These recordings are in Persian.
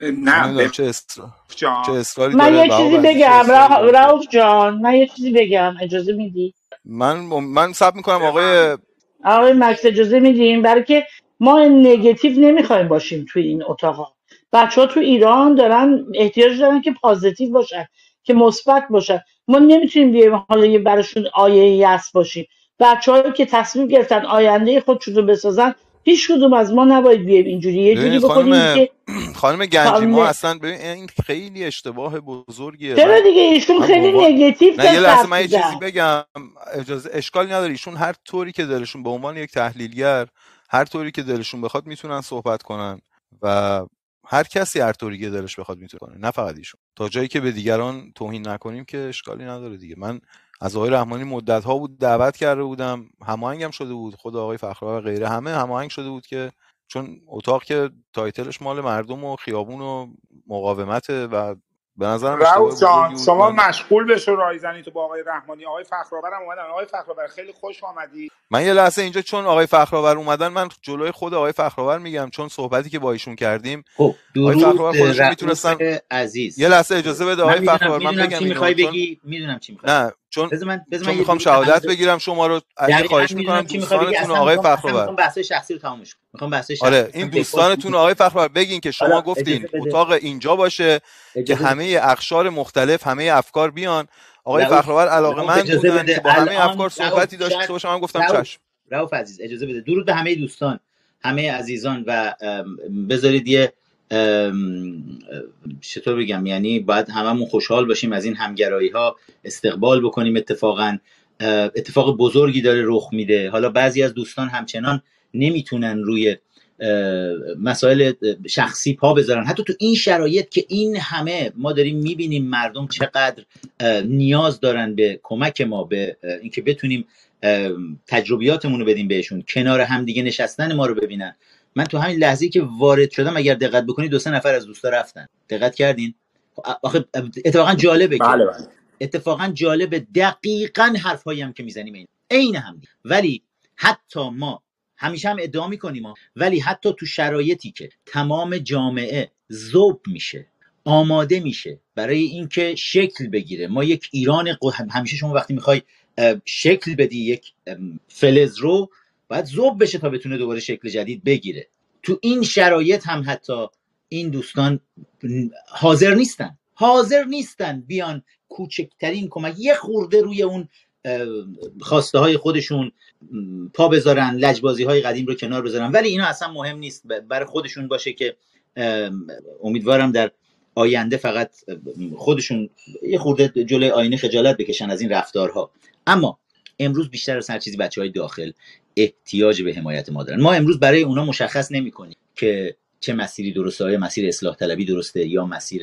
نه چه اصراری من یه چیزی بگم رئوف جان، من یه چیزی بگم اجازه میدی؟ من صبر میکنم. آقای مکس اجازه میدیم، برای که ما نگتیو نمیخوایم باشیم توی این اتاق. بچه‌ها تو ایران دارن احتیاج دارن که پوزتیو باشن، که مثبت باشن. ما نمیتونیم بیایم حالا براشون آیه یأس باشیم. بچه‌هایی که تصمیم گرفتن آینده خودشون رو بسازن هیچ کدوم از ما نباید بیایم اینجوری یه جوری بکنیم که خانم گنجی ما اصلا ببین این خیلی اشتباه بزرگیه. چرا دیگه ایشون خیلی نگاتیو داشت. یه لحظه من یه چیزی بگم اجازه، اشکالی نداره. ایشون هر طوری که دلشون به عنوان یک تحلیلگر هر طوری که دلشون بخواد میتونن صحبت کنن و هر کسی هر طوری که دلش بخواد میتونه، نه فقط ایشون. تا جایی که به دیگران توهین نکنیم که اشکالی نداره دیگه. من از آقای رحمانی مدت‌ها بود دعوت کرده بودم، هماهنگم شده بود، خود آقای فخرآور و غیره همه هماهنگ شده بود که چون اتاق که تایتلش مال مردم و خیابون و مقاومت و به نظرم اشتباه بود. شما مشغول بشو رایزنی تو با آقای رحمانی. آقای فخرآور هم اومدن. آقای فخرآور خیلی خوش اومدی. من یه لحظه اینجا چون آقای فخرآور اومدن من جلوی خود آقای فخرآور میگم، چون صحبتی که با ایشون کردیم آقای فخرآور خودش میتونستن. عزیز یه لحظه اجازه بده آقای فخرآور من بگم میخوای بگی میدونم چی میخوای. نه چون من میخوام شهادت بگیرم شما رو. اگه خواهش میکنم دوستانتون آقای فخرآور میخوام بحث شخصی رو تمومش کنم. میخوام بحث شخصی. آره این دوستانتون آقای فخرآور بگین که شما گفتین اتاق اینجا باشه که همه اقشار مختلف همه افکار بیان. آقای فخرآور علاقه‌مند بودن که با همه افکار صحبتی داشت که شما گفتم چشم. رئوف عزیز اجازه بده. درود به همه دوستان، همه عزیزان و بذارید یه چطور بگم، یعنی باید هممون خوشحال باشیم از این همگرایی ها، استقبال بکنیم. اتفاقا اتفاق بزرگی داره رخ میده. حالا بعضی از دوستان همچنان نمیتونن روی مسائل شخصی پا بذارن، حتی تو این شرایط که این همه ما داریم میبینیم مردم چقدر نیاز دارن به کمک ما، به اینکه بتونیم تجربیاتمون رو بدیم بهشون، کنار هم دیگه نشستن ما رو ببینن. من تو همین لحظه‌ای که وارد شدم اگر دقت بکنید 2-3 نفر از دوستا رفتن. دقت کردین؟ آخه اتفاقا جالبه. بله بله. اتفاقا جالبه. دقیقاً حرفایی هم که میزنیم عین هم دیگه. ولی حتی ما همیشه هم ادعا میکنیم ولی حتی تو شرایطی که تمام جامعه ذوب میشه، آماده میشه برای اینکه شکل بگیره، ما یک ایران همیشه شما وقتی میخوای شکل بدی یک فلز رو باید ذوب بشه تا بتونه دوباره شکل جدید بگیره. تو این شرایط هم حتی این دوستان حاضر نیستن بیان کوچکترین کمک یه خورده روی اون خواسته های خودشون پا بذارن، لجبازی های قدیم رو کنار بذارن. ولی اینا اصلا مهم نیست، برای خودشون باشه که امیدوارم در آینده فقط خودشون یه خورده جلوی آینه خجالت بکشن از این رفتارها. اما امروز بیشتر از هر چیزی بچهای داخل احتیاج به حمایت ما دارن. ما امروز برای اونا مشخص نمی‌کنیم که چه مسیری درسته، آیا مسیر اصلاح طلبی درسته یا مسیر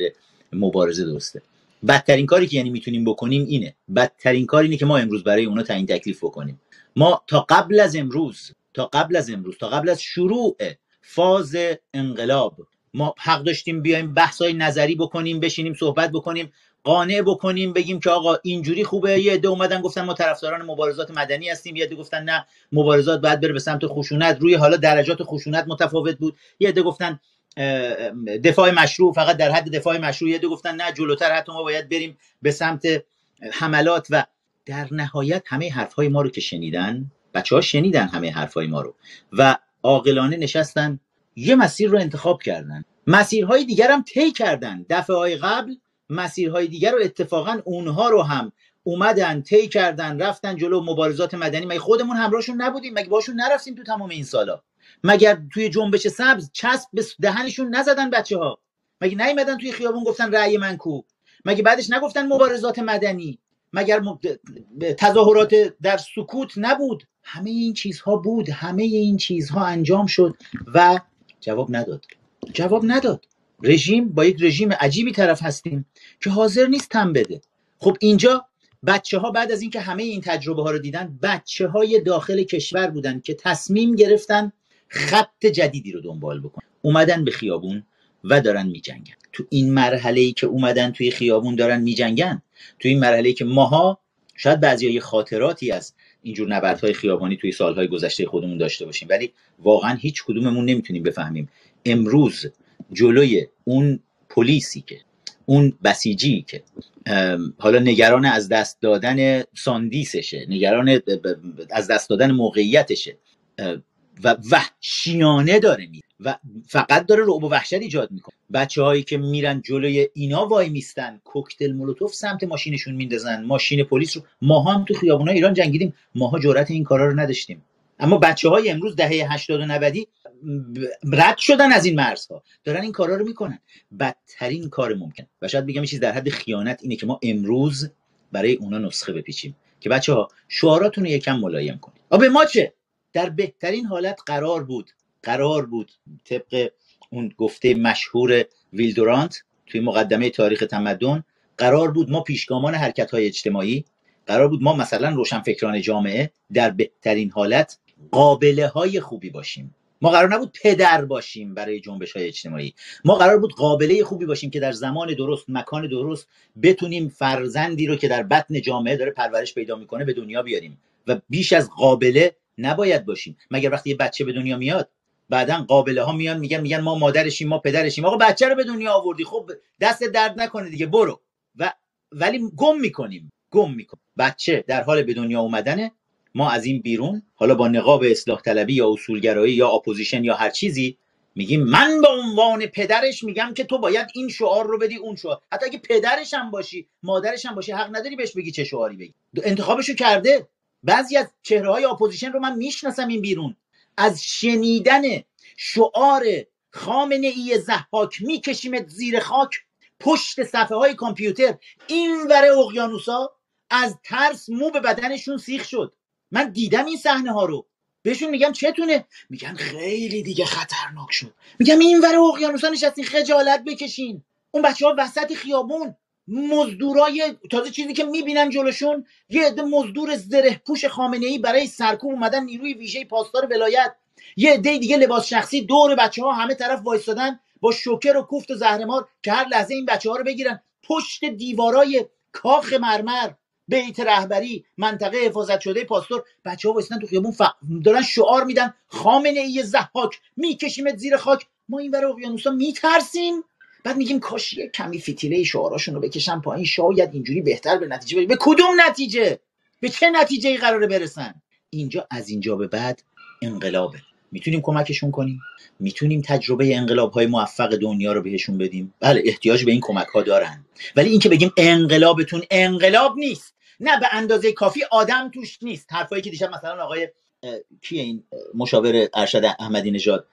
مبارزه درسته. بدترین کاری که یعنی میتونیم بکنیم اینه، بدترین کار اینه که ما امروز برای اونا تعیین تکلیف بکنیم. ما تا قبل از شروع فاز انقلاب ما حق داشتیم بیایم بحث‌های نظری بکنیم، بشینیم صحبت بکنیم، قانع بکنیم، بگیم که آقا اینجوری خوبه. یه عده اومدن گفتن ما طرفداران مبارزات مدنی هستیم، یه عده گفتن نه مبارزات باید بره به سمت خشونت. روی حالا درجات خشونت متفاوت بود. یه عده گفتن دفاع مشروع فقط در حد دفاع مشروع، یه عده گفتن نه جلوتر حتی ما باید بریم به سمت حملات. و در نهایت همه حرفهای ما رو که شنیدن، بچه‌ها شنیدن همه حرفهای ما رو و عاقلانه نشستن یه مسیر رو انتخاب کردن. مسیرهای دیگر هم طی کردن. دفعه‌های قبل مسیرهای دیگر رو اتفاقا اونها رو هم اومدن طی کردن، رفتن جلو. مبارزات مدنی مگه خودمون همراهشون نبودیم؟ مگه باشون نرفتیم تو تمام این سالا؟ مگر توی جنبش سبز چسب به دهنشون نزدن بچه‌ها؟ مگه نیومدن توی خیابون گفتن رأی من کو؟ مگه بعدش نگفتن مبارزات مدنی؟ مگر تظاهرات در سکوت نبود؟ همه این چیزها بود، همه این چیزها انجام شد و جواب نداد. رژیم با یک رژیم عجیبی طرف هستیم که حاضر نیست تن بده. خب اینجا بچه‌ها بعد از اینکه همه این تجربه ها رو دیدن، بچه‌های داخل کشور بودن که تصمیم گرفتن خط جدیدی رو دنبال بکنن. اومدن به خیابون و دارن میجنگن. تو این مرحله‌ای که اومدن توی خیابون دارن میجنگن، تو این مرحله‌ای که ماها شاید بعضیای خاطراتی از اینجور نبردهای خیابانی توی سالهای گذشته خودمون داشته باشیم، ولی واقعا هیچ کدوممون نمیتونیم بفهمیم امروز جلوی اون پلیسی که اون بسیجی که حالا نگران از دست دادن ساندیسشه، نگران از دست دادن موقعیتشه و وحشیانه داره میره و فقط داره رعب و وحشت ایجاد میکنه. بچه‌هایی که میرن جلوی اینا وای میستن، کوکتل مولوتوف سمت ماشینشون میندازن، ماشین پلیس رو. ماها هم تو خیابونای ایران جنگیدیم، ماها جرأت این کارا رو نداشتیم، اما بچه‌های امروز دهه 80 و 90 رد شدن از این مرزها، دارن این کارا رو میکنن. بدترین کار ممکن و شاید بگم چیز در حد خیانت اینه که ما امروز برای اونا نسخه بپیچیم که بچه‌ها شعاراتون رو یکم ملایم کنید. آبه ما چه در بهترین حالت قرار بود طبق اون گفته مشهور ویل دورانت توی مقدمه تاریخ تمدن، قرار بود ما پیشگامان حرکت‌های اجتماعی، قرار بود ما مثلا روشنفکران جامعه در بهترین حالت قابله‌های خوبی باشیم. ما قرار نبود پدر باشیم برای جنبش‌های اجتماعی، ما قرار بود قابله خوبی باشیم که در زمان درست، مکان درست بتونیم فرزندی رو که در بطن جامعه داره پرورش پیدا می‌کنه به دنیا بیاریم و بیش از قابله نباید باشیم. مگر وقتی یه بچه به دنیا میاد بعدن قابله ها میان میگن ما مادرشیم، ما پدرشیم، آقا بچه رو به دنیا آوردی، خب دست درد نکنه دیگه، برو. ولی گم میکنیم. بچه در حال به دنیا اومدنه، ما از این بیرون حالا با نقاب اصلاح طلبی یا اصولگرایی یا اپوزیشن یا هر چیزی میگیم من به عنوان پدرش میگم که تو باید این شعار رو بدی، اون شعار. حتی اگه پدرش هم باشی، مادرش هم باشی، حق نداری بهش بگی چه شعاری بگی. انتخابشو کرده. بعضی از چهره‌های اپوزیشن رو من میشناسم این بیرون، از شنیدن شعار خامنه‌ای ضحاک میکشیمت زیر خاک پشت صفحه های کامپیوتر این وره اقیانوسا از ترس مو به بدنشون سیخ شد. من دیدم این صحنه ها رو، بهشون میگم چتونه، میگن خیلی دیگه خطرناک شد. میگم این وره اقیانوسا نشستین خجالت بکشین. اون بچه‌ها وسط خیابون، مزدورای، تازه چیزی که میبینن جلوشون یه عده مزدور زره پوش خامنه‌ای برای سرکوب اومدن، نیروی ویژه پاسدار ولایت، یه عده دیگه لباس شخصی دور بچه‌ها همه طرف وایسادن با شوکر و کوفت و زهرمار که هر لحظه این بچه‌ها رو بگیرن. پشت دیوارای کاخ مرمر بیت رهبری منطقه حفاظت شده پاسدار، بچه‌ها وایسادن تو خیابون دارن شعار میدن خامنه‌ای ضحاک میکشیمت زیر خاک. ما این برای اقیانوسا میترسیم، بعد میگیم کاش یه کمی فتیله شعاراشون رو بکشن پایین، شاید اینجوری بهتر به نتیجه برسن. به کدوم نتیجه؟ به چه نتیجه‌ای قراره برسن؟ اینجا از اینجا به بعد انقلابه. میتونیم کمکشون کنیم، میتونیم تجربه انقلاب‌های موفق دنیا رو بهشون بدیم. بله احتیاج به این کمک‌ها دارن، ولی این که بگیم انقلابتون انقلاب نیست، نه به اندازه کافی آدم توش نیست. حرفایی که دیشب مثلا آقای کی این مشاور ارشد احمدینژاد،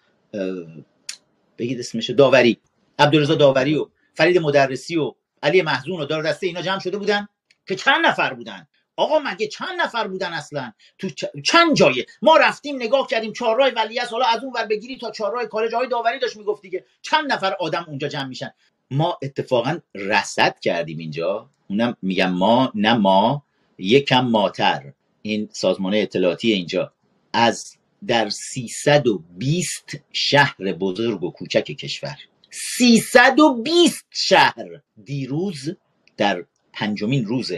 بگید اسمشو، داوری، عبدالرضا داوری و فریدمدرسی و علی محزون و دار دسته اینا جمع شده بودن که چند نفر بودن؟ آقا مگه چند نفر بودن اصلا؟ تو چند جایه ما رفتیم نگاه کردیم، چهارراه ولیعصر، حالا از اون ور بگیری تا چهارراه کالج، آقای داوری داشت میگفت دیگه چند نفر آدم اونجا جمع میشن. ما اتفاقا رصد کردیم اینجا، اونم میگم ما، نه ما یکم ماتر، این سازمان اطلاعاتی اینجا از در 320 شهر بزرگ و کوچک کشور، 320 شهر دیروز در پنجمین روز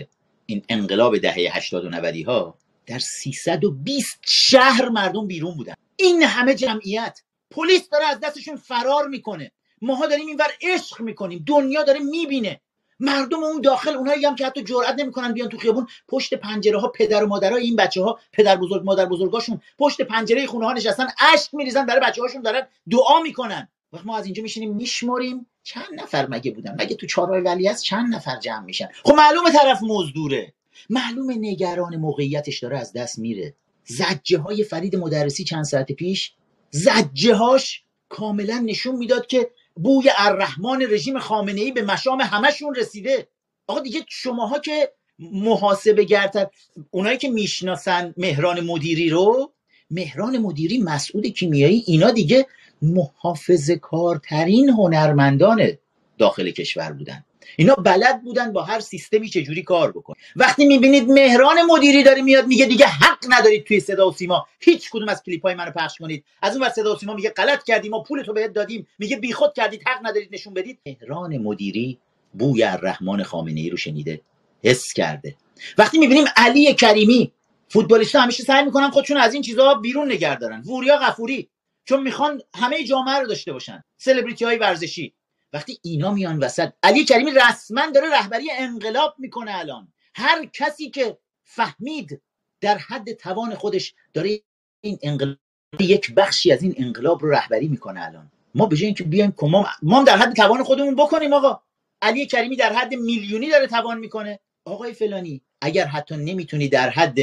این انقلاب دهه 80 و 90 ها در 320 شهر مردم بیرون بودن. این همه جمعیت، پلیس داره از دستشون فرار میکنه، ماها داریم اینور عشق میکنیم، دنیا داره میبینه. مردم اون داخل، اونایی هم که حتی جرئت نمیکنن بیان تو خیابون، پشت پنجره ها پدر و مادرای این بچه ها، پدر بزرگ مادر بزرگاشون پشت پنجره خونه ها نشستن اشک میریزن برای بچه هاشون، دارن دعا میکنن. وقت ما از اینجا میشینیم میشماریم چند نفر مگه بودن، مگه تو چهارراه ولیعصر چند نفر جمع میشن؟ خب معلومه طرف مزدوره، معلومه نگران موقعیتش داره از دست میره. زجه های فریدمدرسی چند ساعت پیش، زجه هاش کاملا نشون میداد که بوی الرحمن رژیم خامنه ای به مشام همشون رسیده. آقا دیگه شماها که محاسبه گرتن، اونایی که میشناسن مهران مدیری رو، مهران مدیری مسعود کیمیایی، اینا دیگه محافظه‌کارترین هنرمندان داخل کشور بودن، اینا بلد بودن با هر سیستمی چجوری کار بکنن. وقتی میبینید مهران مدیری داره میاد میگه دیگه حق ندارید توی صدا و سیما هیچ کدوم از کلیپای منو پخش کنید، از اون ور صدا و سیما میگه غلط کردیم، ما پولتو بهت دادیم، میگه بیخود کردید، حق ندارید نشون بدید. مهران مدیری بوی الرحمن خامنه‌ای رو شنیده، حس کرده. وقتی میبینیم علی کریمی، فوتبالیست‌ها همیشه سعی میکنن خودشون از این چیزا بیرون نگه دارن، ویریا غفوری، چون میخوان همه جامعه رو داشته باشن، سلبریتی های ورزشی، وقتی اینا میان وسط، علی کریمی رسما داره رهبری انقلاب میکنه. الان هر کسی که فهمید در حد توان خودش داره این انقلاب، یک بخشی از این انقلاب رو رهبری میکنه. الان ما به جای اینکه بیایم کمام، ما در حد توان خودمون بکنیم. آقا علی کریمی در حد میلیونی داره توان میکنه. آقای فلانی اگر حتی نمیتونی در حد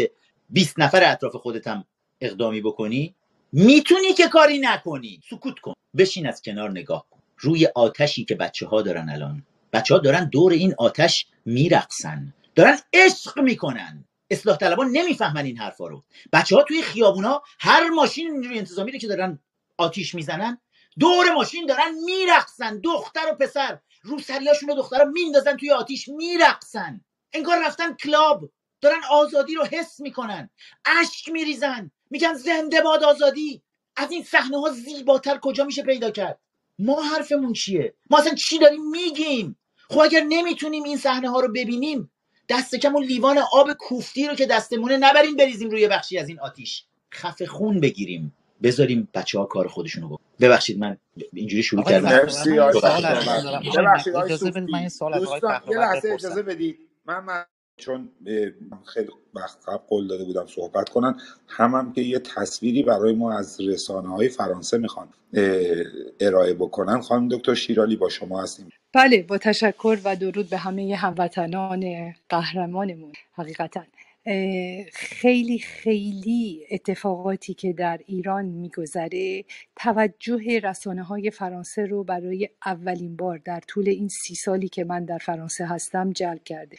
20 نفر اطراف خودت هم اقدامی بکنی، میتونی که کاری نکنی، سکوت کن، بشین از کنار نگاه کن روی آتشی که بچه‌ها دارن. الان بچه‌ها دارن دور این آتش میرقصن، دارن عشق میکنن. اصلاح طلبان نمیفهمن این حرفا رو. بچه‌ها توی خیابونا هر ماشین نیروی انتظامی رو که دارن آتیش میزنن، دور ماشین دارن میرقصن. دختر و پسر روسریاشون رو دخترا میندازن توی آتیش میرقصن، انگار رفتن کلاب، دارن آزادی رو حس میکنن، اشک میریزن، میگن زنده باد آزادی. از این صحنه ها زیباتر کجا میشه پیدا کرد؟ ما حرفمون چیه؟ ما اصلا چی داریم میگیم؟ خب اگر نمیتونیم این صحنه ها رو ببینیم، دست کم اون لیوان آب کوفتی رو که دستمونه نبریم بریزیم روی بخشی از این آتیش، خفه خون بگیریم، بذاریم بچه‌ها کار خودشونو بکنن. ببخشید من اینجوری شروع کردم. مرسی آقا. ببخشید اجازه بدید من این سوال از آقای فخرآور اجازه بدید. من چون خیلی وقت قبل قول داده بودم صحبت کنن، هم که یه تصویری برای ما از رسانه‌های فرانسه میخوان ارائه بکنن. خانم دکتر شیرالی با شما هستیم. بله، با تشکر و درود به همه هموطنان قهرمانمون. حقیقتا خیلی خیلی اتفاقاتی که در ایران میگذره توجه رسانه‌های فرانسه رو برای اولین بار در طول این 30 سالی که من در فرانسه هستم جلب کرده.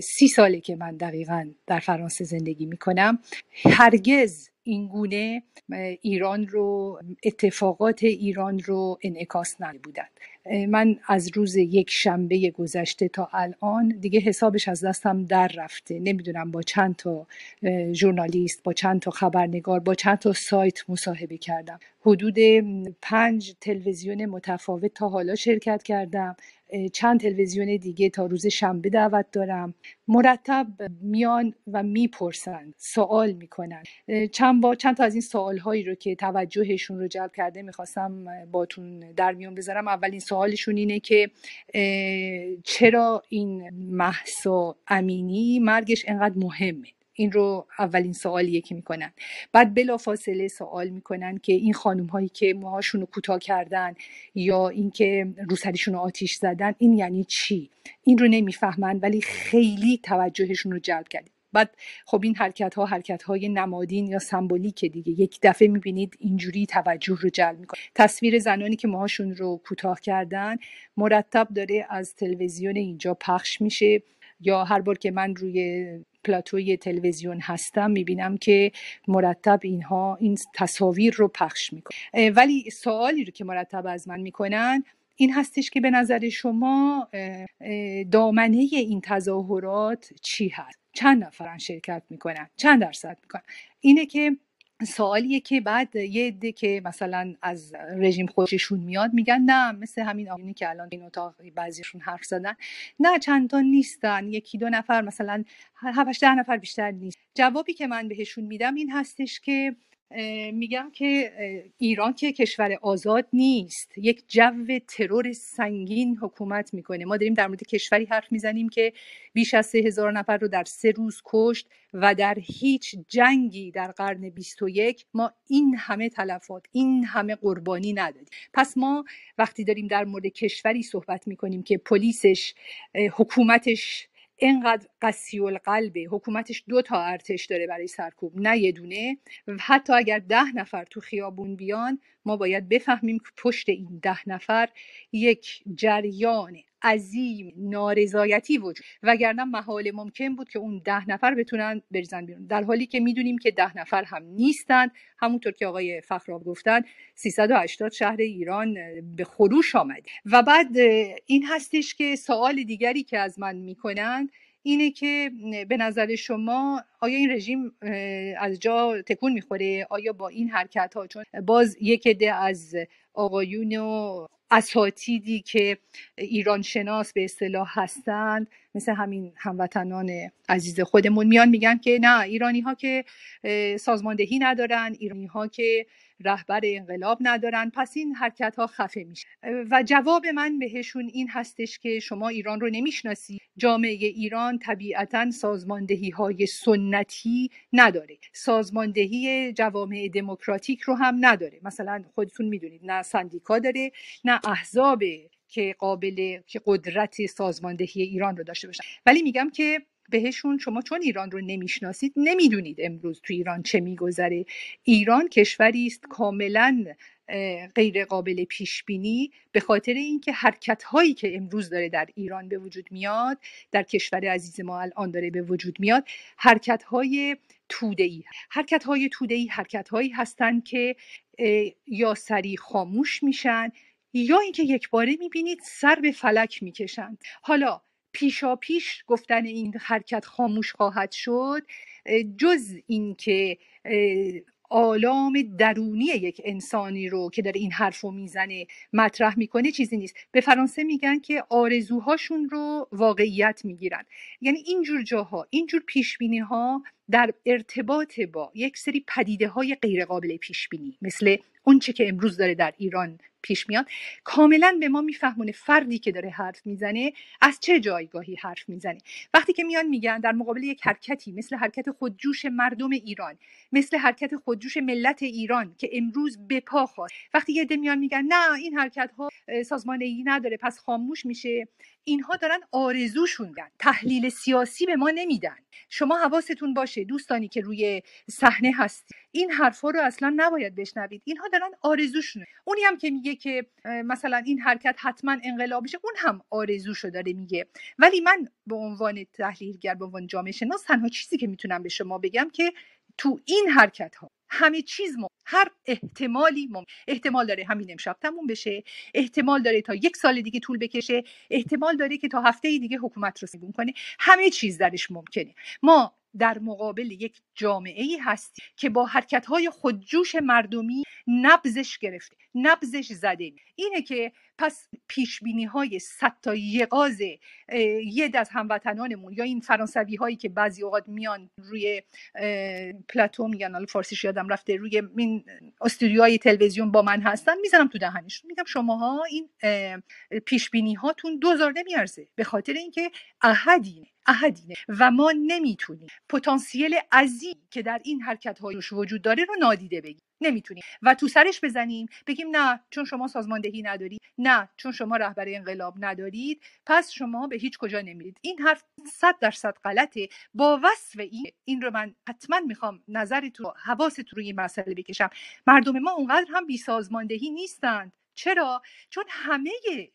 30 ساله که من دقیقاً در فرانسه زندگی میکنم. هرگز این گونه ایران رو، اتفاقات ایران رو انعکاس نبودند. من از روز یک شنبه گذشته تا الان دیگه حسابش از دستم در رفته. نمیدونم با چند تا ژورنالیست، با چند تا خبرنگار، با چند تا سایت مصاحبه کردم. حدود 5 تلویزیون متفاوت تا حالا شرکت کردم. چند تلویزیون دیگه تا روز شنبه دعوت دارم. مرتب میان و میپرسن، سوال میکنن. چند تا از این سوالهایی رو که توجهشون رو جلب کرده میخواستم باتون در میون بذارم. اولین سوالشون اینه که چرا این مهسا امینی مرگش انقدر مهمه؟ این رو اولین سوالیه که میکنن. بعد بلافاصله سوال میکنن که این خانم هایی که موهاشون رو کوتاه کردن یا اینکه روسریشون رو آتیش زدن این یعنی چی؟ این رو نمیفهمن ولی خیلی توجهشون رو جلب کرد. بعد خب این حرکت های نمادین یا سمبولیک دیگه، یک دفعه میبینید اینجوری توجه رو جلب میکنه. تصویر زنانی که موهاشون رو کوتاه کردن مرتب داره از تلویزیون اینجا پخش میشه، یا هر بار که من روی پلاتوی تلویزیون هستم میبینم که مرتب اینها این تصاویر رو پخش میکنن. ولی سوالی رو که مرتب از من میکنن این هستش که به نظر شما دامنه این تظاهرات چی هست؟ چند نفرن شرکت میکنن؟ چند درصد میکنن؟ اینه که سوالیه که بعد یه عده که مثلا از رژیم خوششون میاد میگن نه، مثل همین آقایونی که الان این اتاق بعضیشون حرف زدن، نه چند تا نیستن، 1-2 نفر، مثلا 7-10 نفر بیشتر نیست. جوابی که من بهشون میدم این هستش که میگم که ایران که کشور آزاد نیست، یک جو ترور سنگین حکومت میکنه. ما داریم در مورد کشوری حرف میزنیم که بیش از 3000 نفر رو در 3 روز کشت و در هیچ جنگی در قرن 21 ما این همه تلفات، این همه قربانی ندادیم. پس ما وقتی داریم در مورد کشوری صحبت میکنیم که پلیسش، حکومتش اینقدر قسی القلبه، حکومتش 2 تا ارتش داره برای سرکوب، نه یه دونه، حتی اگر 10 نفر تو خیابون بیان ما باید بفهمیم که پشت این 10 نفر یک جریان عظیم نارضایتی وجود، وگرنه محال ممکن بود که اون 10 نفر بتونن بریزن بیرون، در حالی که میدونیم که 10 نفر هم نیستن. همونطور که آقای فخرآور گفتن 380 شهر ایران به خروش آمد. و بعد این هستش که سوال دیگری که از من میکنن اینه که به نظر شما آیا این رژیم از جا تکون میخوره؟ آیا با این حرکت ها، چون باز یک عده از آقایون و اساتیدی که ایران شناس به اصطلاح هستند، مثل همین هموطنان عزیز خودمون، میان میگن که نه، ایرانی ها که سازماندهی ندارن، ایرانی ها که رهبر انقلاب ندارن، پس این حرکت ها خفه میشه. و جواب من بهشون این هستش که شما ایران رو نمیشناسی. جامعه ایران طبیعتاً سازماندهی های سنتی نداره، سازماندهی جوامع دموکراتیک رو هم نداره. مثلا خودتون میدونید نه سندیکا داره نه احزاب که قابل که قدرت سازماندهی ایران رو داشته باشن. ولی میگم که بهشون شما چون ایران رو نمیشناسید نمیدونید امروز تو ایران چه میگذره. ایران کشوری است کاملا غیر قابل پیش بینی به خاطر اینکه حرکت هایی که امروز داره در ایران به وجود میاد، در کشور عزیز ما الان داره به وجود میاد، حرکت های توده‌ای. حرکت های توده‌ای حرکت هایی هستند که یا سری خاموش میشن یا اینکه یک باره میبینید سر به فلک میکشن. حالا پیشا پیش گفتن این حرکت خاموش خواهد شد جز این که آلام درونی یک انسانی رو که داره این حرف رو میزنه مطرح میکنه چیزی نیست. به فرانسه میگن که آرزوهاشون رو واقعیت میگیرن. یعنی اینجور جاها، اینجور پیشبینی ها در ارتباط با یک سری پدیده های غیر قابل پیشبینی مثل اون چه که امروز داره در ایران پیش میاد کاملا به ما میفهمونه فردی که داره حرف میزنه از چه جایگاهی حرف میزنه. وقتی که میان میگن در مقابل یک حرکتی مثل حرکت خودجوش مردم ایران، مثل حرکت خودجوش ملت ایران که امروز به پا خواست، وقتی یه عده میان میگن نه این حرکت ها سازماندهی نداره پس خاموش میشه، اینها دارن آرزوشون میگن، تحلیل سیاسی به ما نمیدن. شما حواستون باشه دوستانی که روی صحنه هستید، این حرفا رو اصلا نباید بشنوید. اینها دارن آرزوشونه. اونی هم که میگه که مثلا این حرکت حتما انقلاب میشه، اون هم آرزوشو داره میگه. ولی من به عنوان تحلیلگر، به عنوان جامعه شناس، تنها چیزی که میتونم به شما بگم که تو این حرکت ها همه چیز هر احتمالی احتمال داره همین امشب تموم بشه، احتمال داره تا یک سال دیگه طول بکشه، احتمال داره که تا هفته دیگه حکومت رو سقوط کنه. همه چیز درش ممکنه. ما در مقابل یک جامعه‌ای هستی که با حرکت‌های خودجوش مردمی نبضش گرفته، نبضش زده. اینه که پس پیشبینی‌های ستایقاز یه دست هموطنانمون یا این فرانسوی‌هایی که بعضی اوقات میان روی پلتو میگن، حالا فارسیش یادم رفته، روی این استودیوهای تلویزیون با من هستن، میزنم تو دهنشون، میگم شماها این پیشبینی‌هاتون دوزار نمیارزه به خاطر اینکه احدینه و ما نمیتونیم پتانسیل عظیمی که در این حرکت هایش وجود داره رو نادیده بگیریم. نمیتونیم و تو سرش بزنیم بگیم نه چون شما سازماندهی ندارید، نه چون شما رهبر انقلاب ندارید پس شما به هیچ کجا نمیرید. این حرف 100% غلطه. با وصف این رو من حتما میخوام نظرتون رو، حواستون رو این مسئله بکشم. مردم ما اونقدر هم بی سازماندهی نیستند. چرا؟ چون همه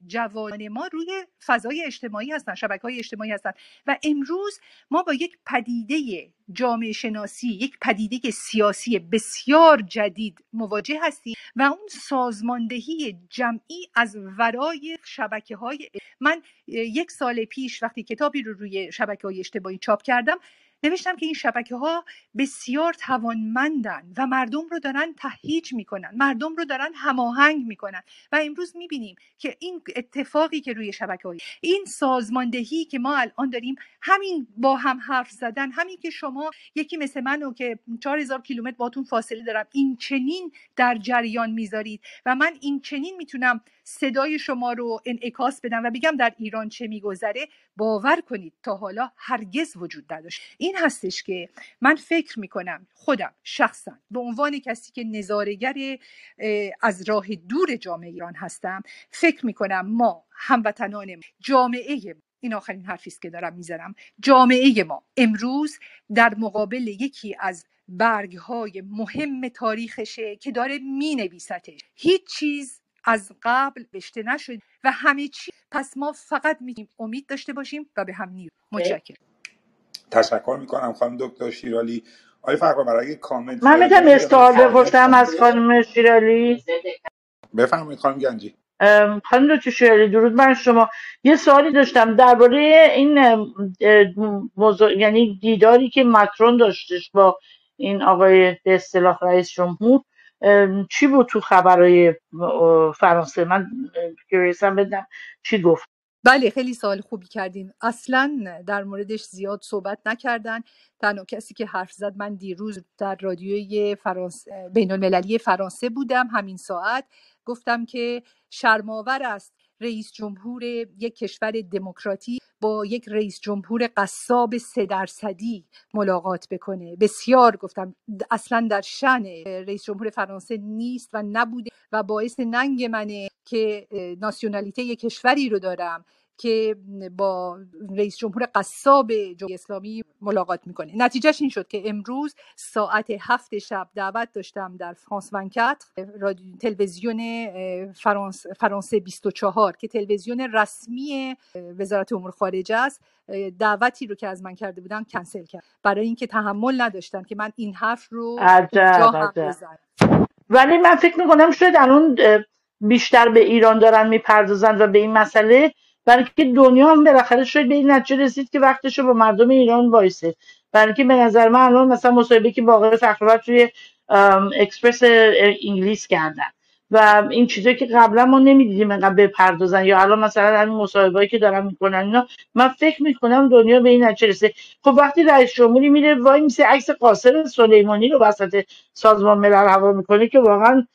جوان ما روی فضای اجتماعی هستن، شبکه‌های اجتماعی هستن و امروز ما با یک پدیده جامعه شناسی، یک پدیده سیاسی بسیار جدید مواجه هستیم و اون سازماندهی جمعی از ورای شبکه‌های. من یک سال پیش وقتی کتابی رو روی شبکه‌های اجتماعی چاپ کردم نوشتم که این شبکه‌ها بسیار توانمندن و مردم رو دارن تهییج میکنن، مردم رو دارن هماهنگ میکنن و امروز میبینیم که این اتفاقی که روی شبکه‌های، این سازماندهی که ما الان داریم، همین با هم حرف زدن، همین که شما یکی مثل منو که 4000 کیلومتر باتون فاصله دارم این چنین در جریان میذارید و من این چنین میتونم صدای شما رو انعکاس بدم و بگم در ایران چه میگذره، باور کنید تا حالا هرگز وجود نداشت. این هستش که من فکر میکنم، خودم شخصا به عنوان کسی که نظارگر از راه دور جامعه ایران هستم، فکر میکنم ما هموطنان، جامعه ما، این آخرین حرفی است که دارم میزنم، جامعه ما امروز در مقابل یکی از برگهای مهم تاریخشه که داره مینویسدش. هیچ چیز از قبل بشته نشد و همه چی، پس ما فقط میتونیم امید داشته باشیم و به هم نیرو. متشکرم. تشکر میکنم خانم دکتر شیرالی. آقای فقرا برای کامنت من میتونم استفاده بپرسم از خانم شیرالی؟ بفرمایید خانم گنجی. خانم دکتر شیرالی درود بر شما. یه سوالی داشتم درباره این موضوع، یعنی دیداری که مکرون داشتش با این آقای به اصطلاح رئیس جمهور، چی بود تو خبرهای فرانسه؟ من گرسم بدم چی گفت. بله خیلی سوال خوبی کردین. اصلا در موردش زیاد صحبت نکردن. تنها کسی که حرف زد، من دیروز در رادیوی بین‌المللی فرانسه بودم، همین ساعت گفتم که شرم‌آور است رئیس جمهور یک کشور دموکراتی با یک رئیس جمهور قصاب 3% ملاقات بکنه. بسیار گفتم اصلا در شأن رئیس جمهور فرانسه نیست و نبوده و باعث ننگ منه که ناسیونالیته یک کشوری رو دارم که با رئیس جمهور قصاب جمهوری اسلامی ملاقات میکنه. نتیجهش این شد که امروز ساعت 7 شب دعوت داشتم در فرانس 24، رادیو تلویزیون فرانسه 24 که تلویزیون رسمی وزارت امور خارجه است، دعوتی رو که از من کرده بودن کنسل کرد برای اینکه تحمل نداشتن که من این حرف رو جا هم بزنم. ولی من فکر میکنم شاید الان بیشتر به ایران دارن میپردازن و به این مسئله، برای که دنیا هم بالاخره شاید به این نتیجه رسید که وقتش رو با مردم ایران وایسه. برای که به نظر من الان مثلا مصاحبه که با آقای فخرآورد توی اکسپرس انگلیس کردن و این چیزایی که قبلا ما نمیدیدیم انقدر بپردازن، یا الان مثلا همین مصاحبه‌ای که دارن میکنن اینا، من فکر میکنم دنیا به این نتیجه رسید. خب وقتی رئیس جمهوری میره وای میسه عکس قاسم سلیمانی رو وسط سازمان ملل هوا میکنه که واقعا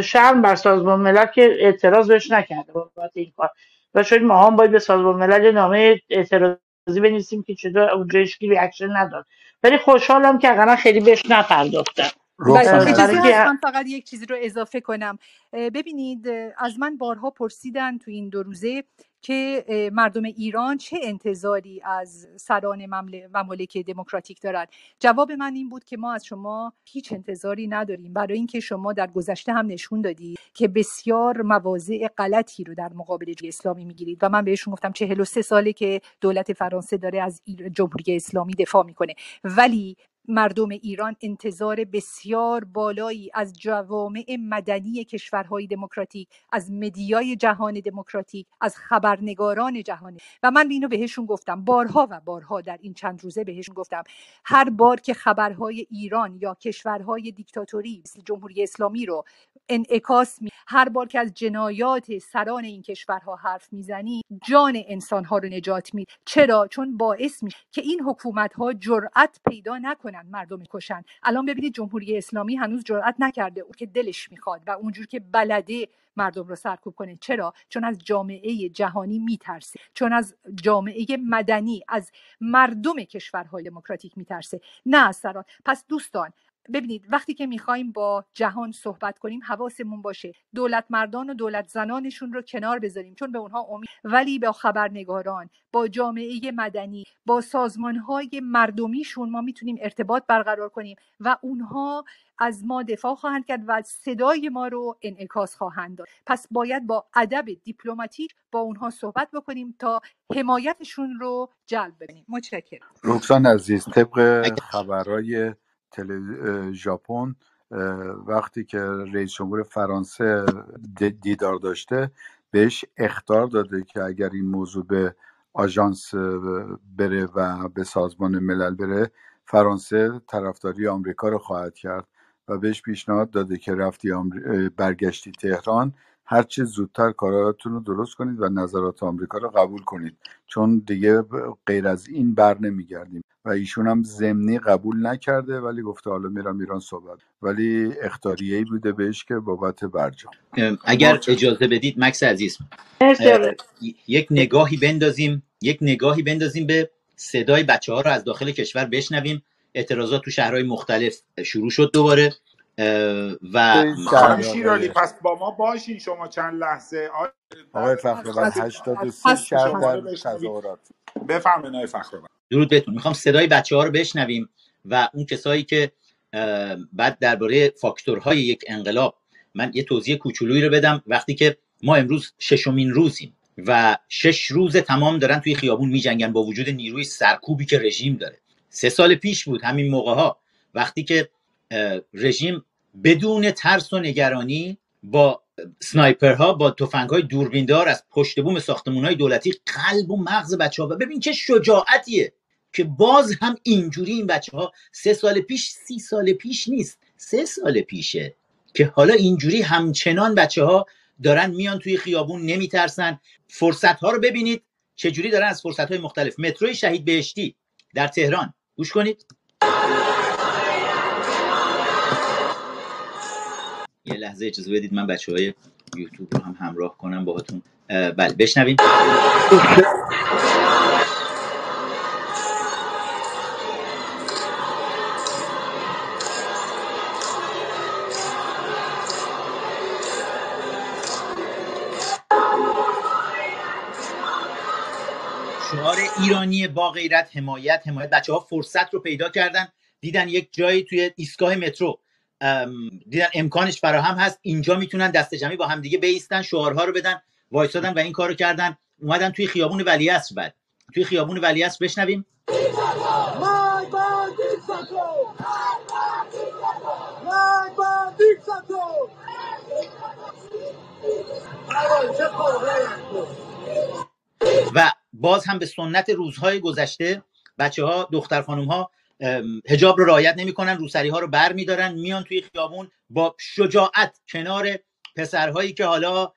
شرم بر سازمان ملل که اعتراض بهش نکرده بابت این کار. و شاید ما هم باید به سازمان ملل نامه اعتراضی بنویسیم که چطور اونجا هیچکی ریاکشن نداد. ولی خوشحالم که اقلا خیلی بهش نپرداختن. من فقط یک چیزی رو اضافه کنم. ببینید از من بارها پرسیدن تو این 2 روزه که مردم ایران چه انتظاری از سران ممالک دموکراتیک دارند. جواب من این بود که ما از شما هیچ انتظاری نداریم، برای اینکه شما در گذشته هم نشون دادید که بسیار مواضع غلطی رو در مقابل جمهوری اسلامی میگیرید و من بهشون گفتم 43 ساله که دولت فرانسه داره از جمهوری اسلامی دفاع میکنه، ولی مردم ایران انتظار بسیار بالایی از جوامع مدنی کشورهای دموکراتیک، از مدیای جهان دموکراتیک، از خبرنگاران جهانی، و من اینو بهشون گفتم بارها و بارها در این چند روزه بهشون گفتم. هر بار که خبرهای ایران یا کشورهای دیکتاتوری مثل جمهوری اسلامی رو انعکاس می، هر بار که از جنایات سران این کشورها حرف میزنی، جان انسانها رو نجات می. چرا؟ چون باعث میشه که این حکومت‌ها جرأت پیدا نکنه مردم کشن. الان ببینید جمهوری اسلامی هنوز جرأت نکرده او که دلش میخواد و اونجور که بلده مردم رو سرکوب کنه. چرا؟ چون از جامعه جهانی میترسه، چون از جامعه مدنی، از مردم کشورهای دموکراتیک میترسه، نه از سران. پس دوستان ببینید وقتی که میخوایم با جهان صحبت کنیم حواسمون باشه دولت مردان و دولت زنانشون رو کنار بذاریم، چون به اونها امید، ولی با خبرنگاران، با جامعه مدنی، با سازمانهای مردمیشون ما میتونیم ارتباط برقرار کنیم و اونها از ما دفاع خواهند کرد و صدای ما رو انعکاس خواهند داد. پس باید با ادب دیپلماتیک با اونها صحبت بکنیم تا حمایتشون رو جلب کنیم. متشکرم. رکسان عزیز، طبق خبرهای ژاپن وقتی که رئیس جمهور فرانسه دیدار داشته بهش اخطار داده که اگر این موضوع به آژانس بره و به سازمان ملل بره، فرانسه طرفداری آمریکا رو خواهد کرد و بهش پیشنهاد داده که رفتی برگشتی تهران، هر چه زودتر کاراتون رو درست کنید و نظرات آمریکا رو قبول کنید، چون دیگه غیر از این بر نمیگردیم. و ایشون هم ضمنی قبول نکرده ولی گفته حالا میرم ایران صحبت، ولی اختیاریه‌ای بوده بهش که بابت برجام. اگر اجازه بدید مکس عزیز، یک نگاهی بندازیم به صدای بچه‌ها رو از داخل کشور بشنویم. اعتراضات تو شهرهای مختلف شروع شد دوباره و شیرازی، پس با ما باشین شما چند لحظه. آقای فخرآورد 83 شهر در تظاهرات. بفرمایید آقای فخرآورد. درود بهتون. میخوام صدای بچه‌ها رو بشنویم و اون کسایی که بعد درباره فاکتورهای یک انقلاب، من یه توضیح کوچولویی رو بدم. وقتی که ما امروز 6مین روزیم و 6 روز تمام دارن توی خیابون میجنگن با وجود نیروی سرکوبی که رژیم داره. 3 سال پیش بود همین موقع‌ها وقتی که رژیم بدون ترس و نگرانی با سنایپرها، با تفنگ‌های دوربیندار از پشت بوم ساختمان‌های دولتی قلب و مغز بچه‌ها، و ببین چه شجاعتیه که باز هم اینجوری این بچه‌ها 3 سال پیش، 30 سال پیش نیست، 3 سال پیشه که حالا اینجوری همچنان بچه‌ها دارن میان توی خیابون، نمیترسن. فرصت ها رو ببینید چجوری دارن از فرصت های مختلف. متروی شهید بهشتی در تهران گوش کنید. یه لحظه اجازه بدید من بچه های یوتیوب رو هم همراه کنم باهاتون. بله بشنویم. شعار ایرانی با غیرت، حمایت، حمایت. بچه ها فرصت رو پیدا کردن، دیدن یک جایی توی ایستگاه مترو دیدن امکانش فراهم هست، اینجا میتونن دست جمعی با همدیگه بیستن، شعارها رو بدن، وایسادن و این کار رو کردن. اومدن توی خیابون ولیعصر. بعد توی خیابون ولیعصر بشنویم. و باز هم به سنت روزهای گذشته بچه ها، دختر خانوم ها حجاب رو رعایت نمی‌کنن، روسری ها رو بر می‌دارن، میان توی خیابون با شجاعت کنار پسرهایی که حالا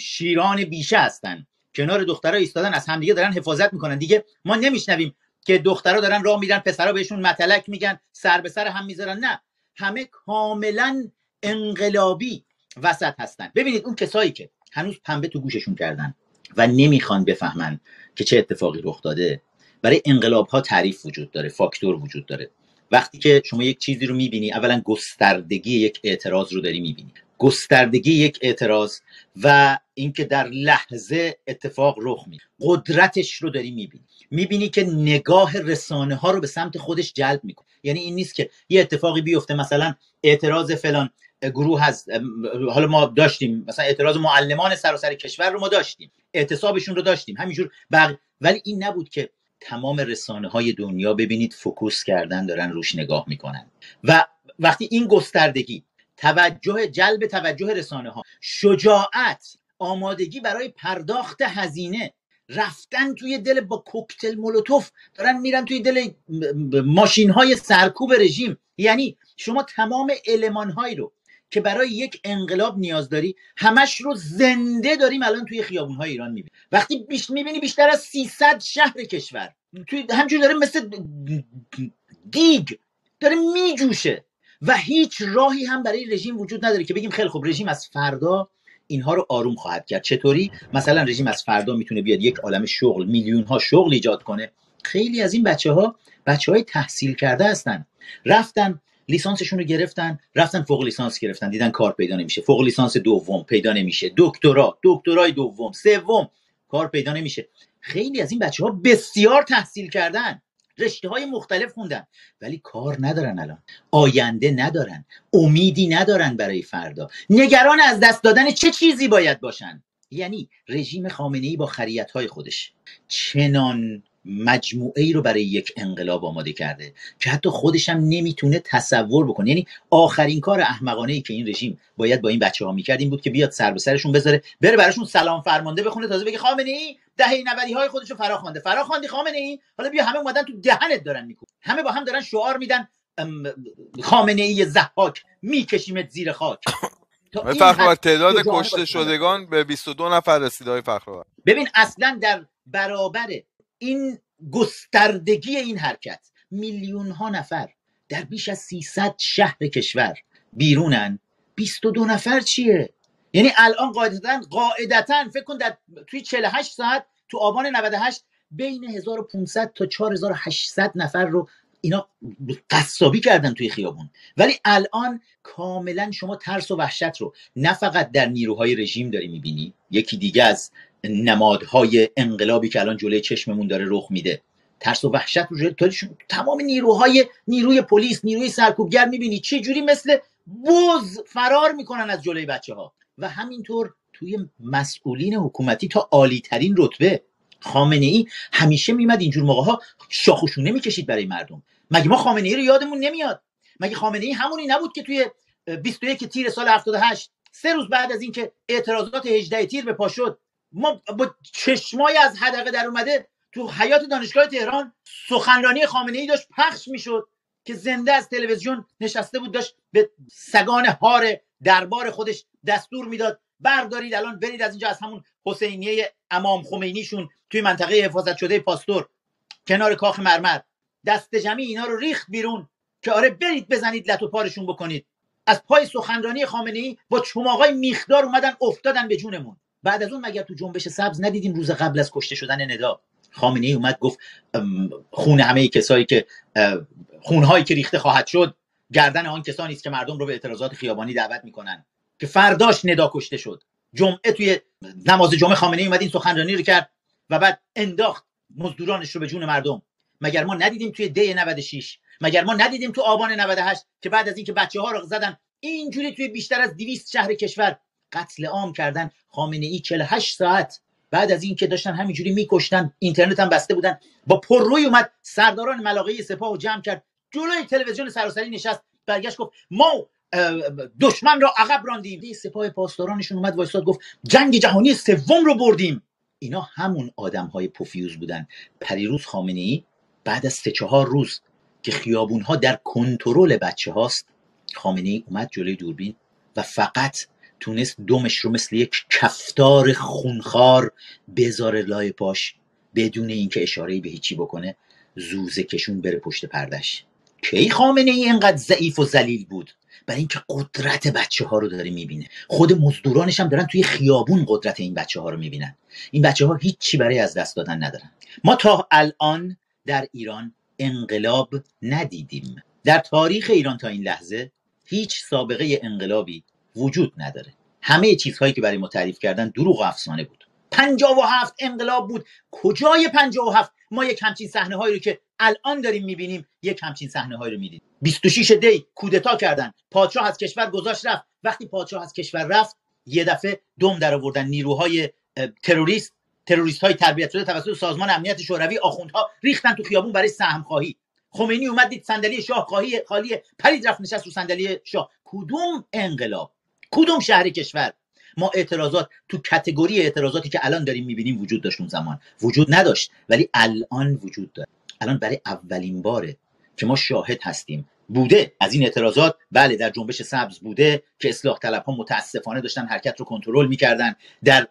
شیران بیشه هستن، کنار دخترها ایستادن، از همدیگه دارن حفاظت می‌کنن. دیگه ما نمی‌شنویم که دخترها دارن راه میرن، پسرها بهشون متلک میگن، سر به سر هم میذارن. نه، همه کاملا انقلابی وسط هستن. ببینید اون کسایی که هنوز پنبه تو گوششون کردن و نمیخوان بفهمن که چه اتفاقی رخ داده، برای انقلاب ها تعریف وجود داره، فاکتور وجود داره. وقتی که شما یک چیزی رو میبینی، اولا گستردگی یک اعتراض رو داری میبینی، گستردگی یک اعتراض و اینکه در لحظه اتفاق رخ میده، قدرتش رو داری میبینی. میبینی که نگاه رسانه ها رو به سمت خودش جلب میکنه. یعنی این نیست که یه اتفاقی بیفته، مثلا اعتراض فلان گروه هست، حالا ما داشتیم مثلا اعتراض معلمان سراسر کشور رو ما داشتیم، اعتصابشون رو داشتیم همینجور ولی این نبود که تمام رسانه های دنیا ببینید فوکوس کردن، دارن روش نگاه میکنن. و وقتی این گستردگی، توجه، جلب توجه رسانه ها، شجاعت، آمادگی برای پرداخت هزینه، رفتن توی دل با کوکتل مولوتوف، دارن میرن توی دل ماشین های سرکوب رژیم. یعنی شما تمام المان هایی رو که برای یک انقلاب نیاز داری، همش رو زنده داریم الان توی خیابون‌های ایران می‌بینی. وقتی می‌بینی بیشتر از 300 شهر کشور توی همچون داره مثل دیگ داره میجوشه و هیچ راهی هم برای رژیم وجود نداره که بگیم خیلی خب رژیم از فردا اینها رو آروم خواهد کرد. چطوری؟ مثلا رژیم از فردا میتونه بیاد یک عالم شغل، میلیون‌ها شغل ایجاد کنه. خیلی از این بچه‌ها بچه‌های تحصیل کرده هستن، رفتن لیسانسشون رو گرفتن، رفتن فوق لیسانس گرفتن، دیدن کار پیدا نمیشه، فوق لیسانس دوم پیدا نمیشه، دکترای دوم، سوم کار پیدا نمیشه. خیلی از این بچه ها بسیار تحصیل کردن، رشته های مختلف خوندن، ولی کار ندارن، الان آینده ندارن، امیدی ندارن برای فردا، نگران از دست دادن چه چیزی باید باشن. یعنی رژیم خامنه ای با خریت های خودش چنان مجموعه ای رو برای یک انقلاب آماده کرده که حتی خودش هم نمیتونه تصور بکنه. یعنی آخرین کار احمقانه ای که این رژیم باید با این بچه ها میکرد این بود که بیاد سر به سرشون بذاره، بره براشون سلام فرمانده بخونه، تازه بگه خامنه ای دهه 90 های خودشو فراخوانده. فراخواندی خامنه ای، حالا بیا همه اومدن تو دهنت دارن میکنن، همه با هم دارن شعار میدن خامنه ای ضحاک میکشیمت زیر خاک. فخرآور تعداد کشته شدگان به 22 نفر رسیده. فخرآور ببین اصلا در برابر این گستردگی این حرکت میلیون ها نفر در بیش از 300 شهر کشور بیرونن، 22 نفر چیه؟ یعنی الان قاعدتاً فکر کن در توی 48 ساعت تو آبان 98 بین 1500 تا 4800 نفر رو اینا قصابی کردن توی خیابون. ولی الان کاملا شما ترس و وحشت رو نه فقط در نیروهای رژیم داری میبینی، یکی دیگه از نمادهای انقلابی که الان جلوی چشممون داره رخ میده، ترس و وحشت رو تمام نیروی پلیس، نیروی سرکوبگر میبینی چه جوری مثل بز فرار میکنن از جلوی بچه ها. و همینطور توی مسئولین حکومتی تا عالی ترین رتبه، خامنه ای همیشه میمد اینجور موقع ها شاخوشونه میکشید برای مردم. مگه ما خامنه ای رو یادمون نمیاد؟ مگه خامنه ای همونی نبود که توی 21 تیر سال 78 سه روز بعد از اینکه اعتراضات 18 تیر به پا شد، ما با چشمای از حدقه در اومده تو حیاط دانشگاه تهران سخنرانی خامنه ای داشت پخش میشد که زنده از تلویزیون نشسته بود، داشت به سگان هار دربار خودش دستور میداد بردارید الان برید از اینجا، از همون حسینیه امام خمینیشون توی منطقه حفاظت شده پاستور کنار کاخ مرمر، دست جمعی اینا رو ریخت بیرون که آره برید بزنید لتو پارشون بکنید. از پای سخنرانی خامنه‌ای با چماقای میخدار اومدن افتادن به جونمون. بعد از اون مگر تو جنبش سبز ندیدیم روز قبل از کشته شدن ندا خامنه‌ای اومد گفت خون همه کسایی که خونهایی که ریخته خواهد شد گردن آن کسانی است که مردم رو به اعتراضات خیابانی دعوت میکنن، که فرداش ندا کشته شد. جمعه توی نماز جمعه خامنه‌ای اومد این سخنرانی رو کرد و بعد انداخت مزدورانش رو به جون مردم. مگر ما ندیدیم توی دی 96، مگر ما ندیدیم تو آبان 98 که بعد از اینکه بچه‌ها رو زدن اینجوری توی بیشتر از 200 شهر کشور قتل عام کردن، خامنه‌ای 48 ساعت بعد از اینکه داشتن همینجوری میکشتن، اینترنت هم بسته بودن، با پرروی اومد سرداران ملاقه سپاهو جمع کرد جلوی تلویزیون سراسری نشست، برگشت گفت ما دشمن را عقب راندیم. سپاه پاسدارانشون اومد وایساد گفت جنگ جهانی سوم رو بردیم. اینا همون آدم‌های پوفیوز بودن. پریروز خامنه‌ای بعد از 3-4 روز که خیابون‌ها در کنترل بچه‌هاست، خامنه‌ای اومد جلوی دوربین و فقط تونست دمش رو مثل یک کفتار خونخوار بذاره لای پاش، بدون اینکه اشاره‌ای به هیچی بکنه، زوزه کشون بره پشت پردش. کی خامنه‌ای اینقدر ضعیف و ذلیل بود؟ برای اینکه قدرت بچه‌ها رو داره می‌بینه. خود مزدورانش هم دارن توی خیابون قدرت این بچه‌ها رو می‌بینن. این بچه‌ها هیچی برای از دست دادن ندارن. ما تا الان در ایران انقلاب ندیدیم. در تاریخ ایران تا این لحظه هیچ سابقه انقلابی وجود نداره. همه چیزهایی که برای ما تعریف کردن دروغ و افسانه بود. 57 انقلاب بود. کجای 57؟ ما یک همچین صحنه‌هایی رو که الان داریم می‌بینیم، یک همچین صحنه‌هایی رو می‌دیدیم. 26 دی کودتا کردن، پادشاه از کشور گذاشت رفت. وقتی پادشاه از کشور رفت، یه دفعه دم درآوردن نیروهای تروریست‌های تربیت شده توسط سازمان امنیت شوروی، آخوندها ریختن تو خیابون برای سهم‌خواهی. خمینی اومد دید صندلی شاه خالیه، پرید رفت نشست رو صندلی شاه. کدوم انقلاب؟ کدوم شهر کشور؟ ما اعتراضات تو کاتگوری اعتراضاتی که الان داریم می‌بینیم وجود داشت، اون زمان وجود نداشت، ولی الان وجود داره. الان برای اولین باره که ما شاهد هستیم. بوده از این اعتراضات، بله، در جنبش سبز بوده که اصلاح طلب‌ها متاسفانه داشتن حرکت رو کنترل می‌کردن، در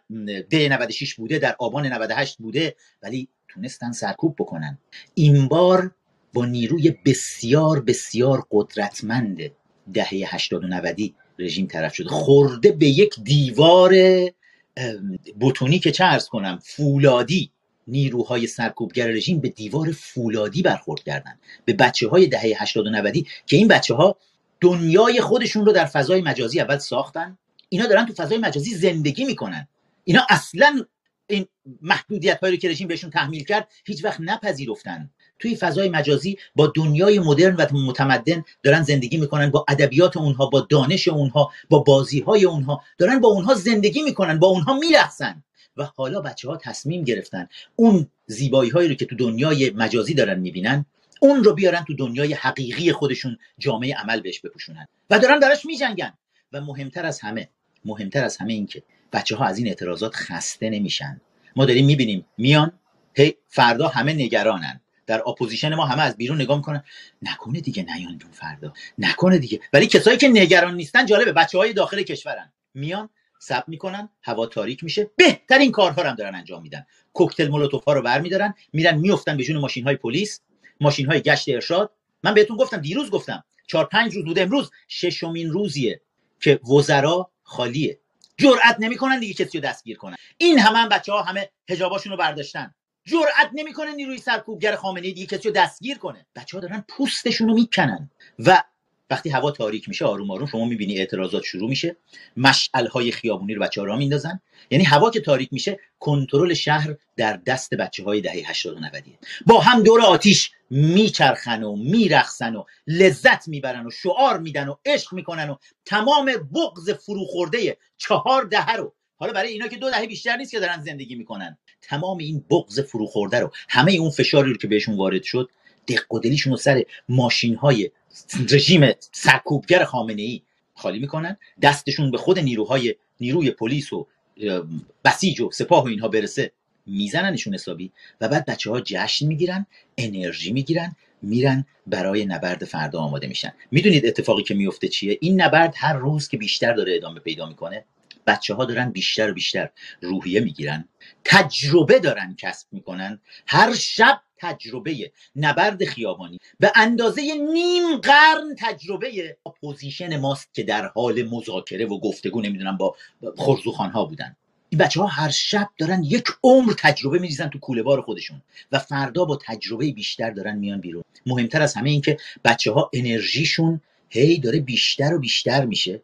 دی 96 بوده، در آبان 98 بوده، ولی تونستن سرکوب بکنن. این بار با نیروی بسیار بسیار قدرتمند دهه 80 و 90 رژیم طرف شده، خورده به یک دیوار بتونی که چه عرض کنم، فولادی. نیروهای سرکوبگر رژیم به دیوار فولادی برخورد کردن، به بچه‌های دهه 80 و 90 که این بچه‌ها دنیای خودشون رو در فضای مجازی اول ساختن. اینا دارن تو فضای مجازی زندگی میکنن. اینا اصلا این محدودیت‌هایی رو که رژیم بهشون تحمیل کرد هیچ وقت نپذیرفتن. توی فضای مجازی با دنیای مدرن و متمدن دارن زندگی میکنن، با ادبیات اونها، با دانش اونها، با بازی‌های اونها، دارن با اونها زندگی میکنن، با اونها میرقصن. و حالا بچه‌ها تصمیم گرفتن اون زیبایی‌هایی رو که تو دنیای مجازی دارن می‌بینن، اون رو بیارن تو دنیای حقیقی خودشون، جامعه عمل بهش بپوشونن و دارن براش می‌جنگن. و مهمتر از همه این که بچه‌ها از این اعتراضات خسته نمیشن. ما داریم می‌بینیم میان، هی فردا همه نگرانن. در اپوزیشن ما همه از بیرون نگاه می‌کنن، نکنه دیگه نیان جون فردا، نکنه دیگه. ولی کسایی که نگران نیستن جالبه، بچه‌های داخل کشورن، میان ساب میکنن، هوا تاریک میشه، بهترین کارها رو هم دارن انجام میدن. کوکتل مولوتوف ها رو برمیدارن، میرن میافتن به جون ماشین های پلیس، ماشین های گشت ارشاد. من بهتون گفتم، دیروز گفتم، 4-5 روز بوده، امروز 6مین روزیه که وزرا خالیه. جرئت نمیکنن دیگه کسی رو دستگیر کنن. این همه بچه‌ها همه حجاباشون رو برداشتن، جرئت نمیکنه نیروی سرکوبگر خامنه‌ای دیگه کسی رو دستگیر کنه. بچه‌ها دارن پوستشون رو میکنن. و وقتی هوا تاریک میشه، آروم آروم شما میبینی اعتراضات شروع میشه، مشعل‌های خیابونی رو بچه‌ها راه میندازن. یعنی هوا که تاریک میشه، کنترل شهر در دست بچه‌های دهه 80 و 90 با هم دور آتیش میچرخن و میرقصن و لذت میبرن و شعار میدن و عشق میکنن و تمام بغض فروخورده 4 دهه رو، حالا برای اینا که 2 دهه بیشتر نیست که دارن زندگی میکنن، تمام این بغض فروخورده رو، همه اون فشاری رو که بهشون وارد شد، دق و دلیشون رو سر ماشین‌های رژیم سرکوبگر خامنه‌ای خالی میکنن. دستشون به خود نیروی پلیس و بسیج و سپاه و اینها برسه، میزننشون حسابی. و بعد بچه‌ها جشن میگیرن، انرژی میگیرن، میرن برای نبرد فردا آماده میشن. میدونید اتفاقی که میفته چیه؟ این نبرد هر روز که بیشتر داره ادامه پیدا میکنه، بچه‌ها دارن بیشتر و بیشتر روحیه میگیرن، تجربه دارن کسب میکنن. هر شب تجربه نبرد خیابانی به اندازه نیم قرن تجربه اپوزیشن ماست که در حال مذاکره و گفتگو نمیدونم با خرزوخانها بودن. این بچه ها هر شب دارن یک عمر تجربه میریزن تو کوله بار خودشون و فردا با تجربه بیشتر دارن میان بیرون. مهمتر از همه این که بچه ها انرژیشون هی داره بیشتر و بیشتر میشه،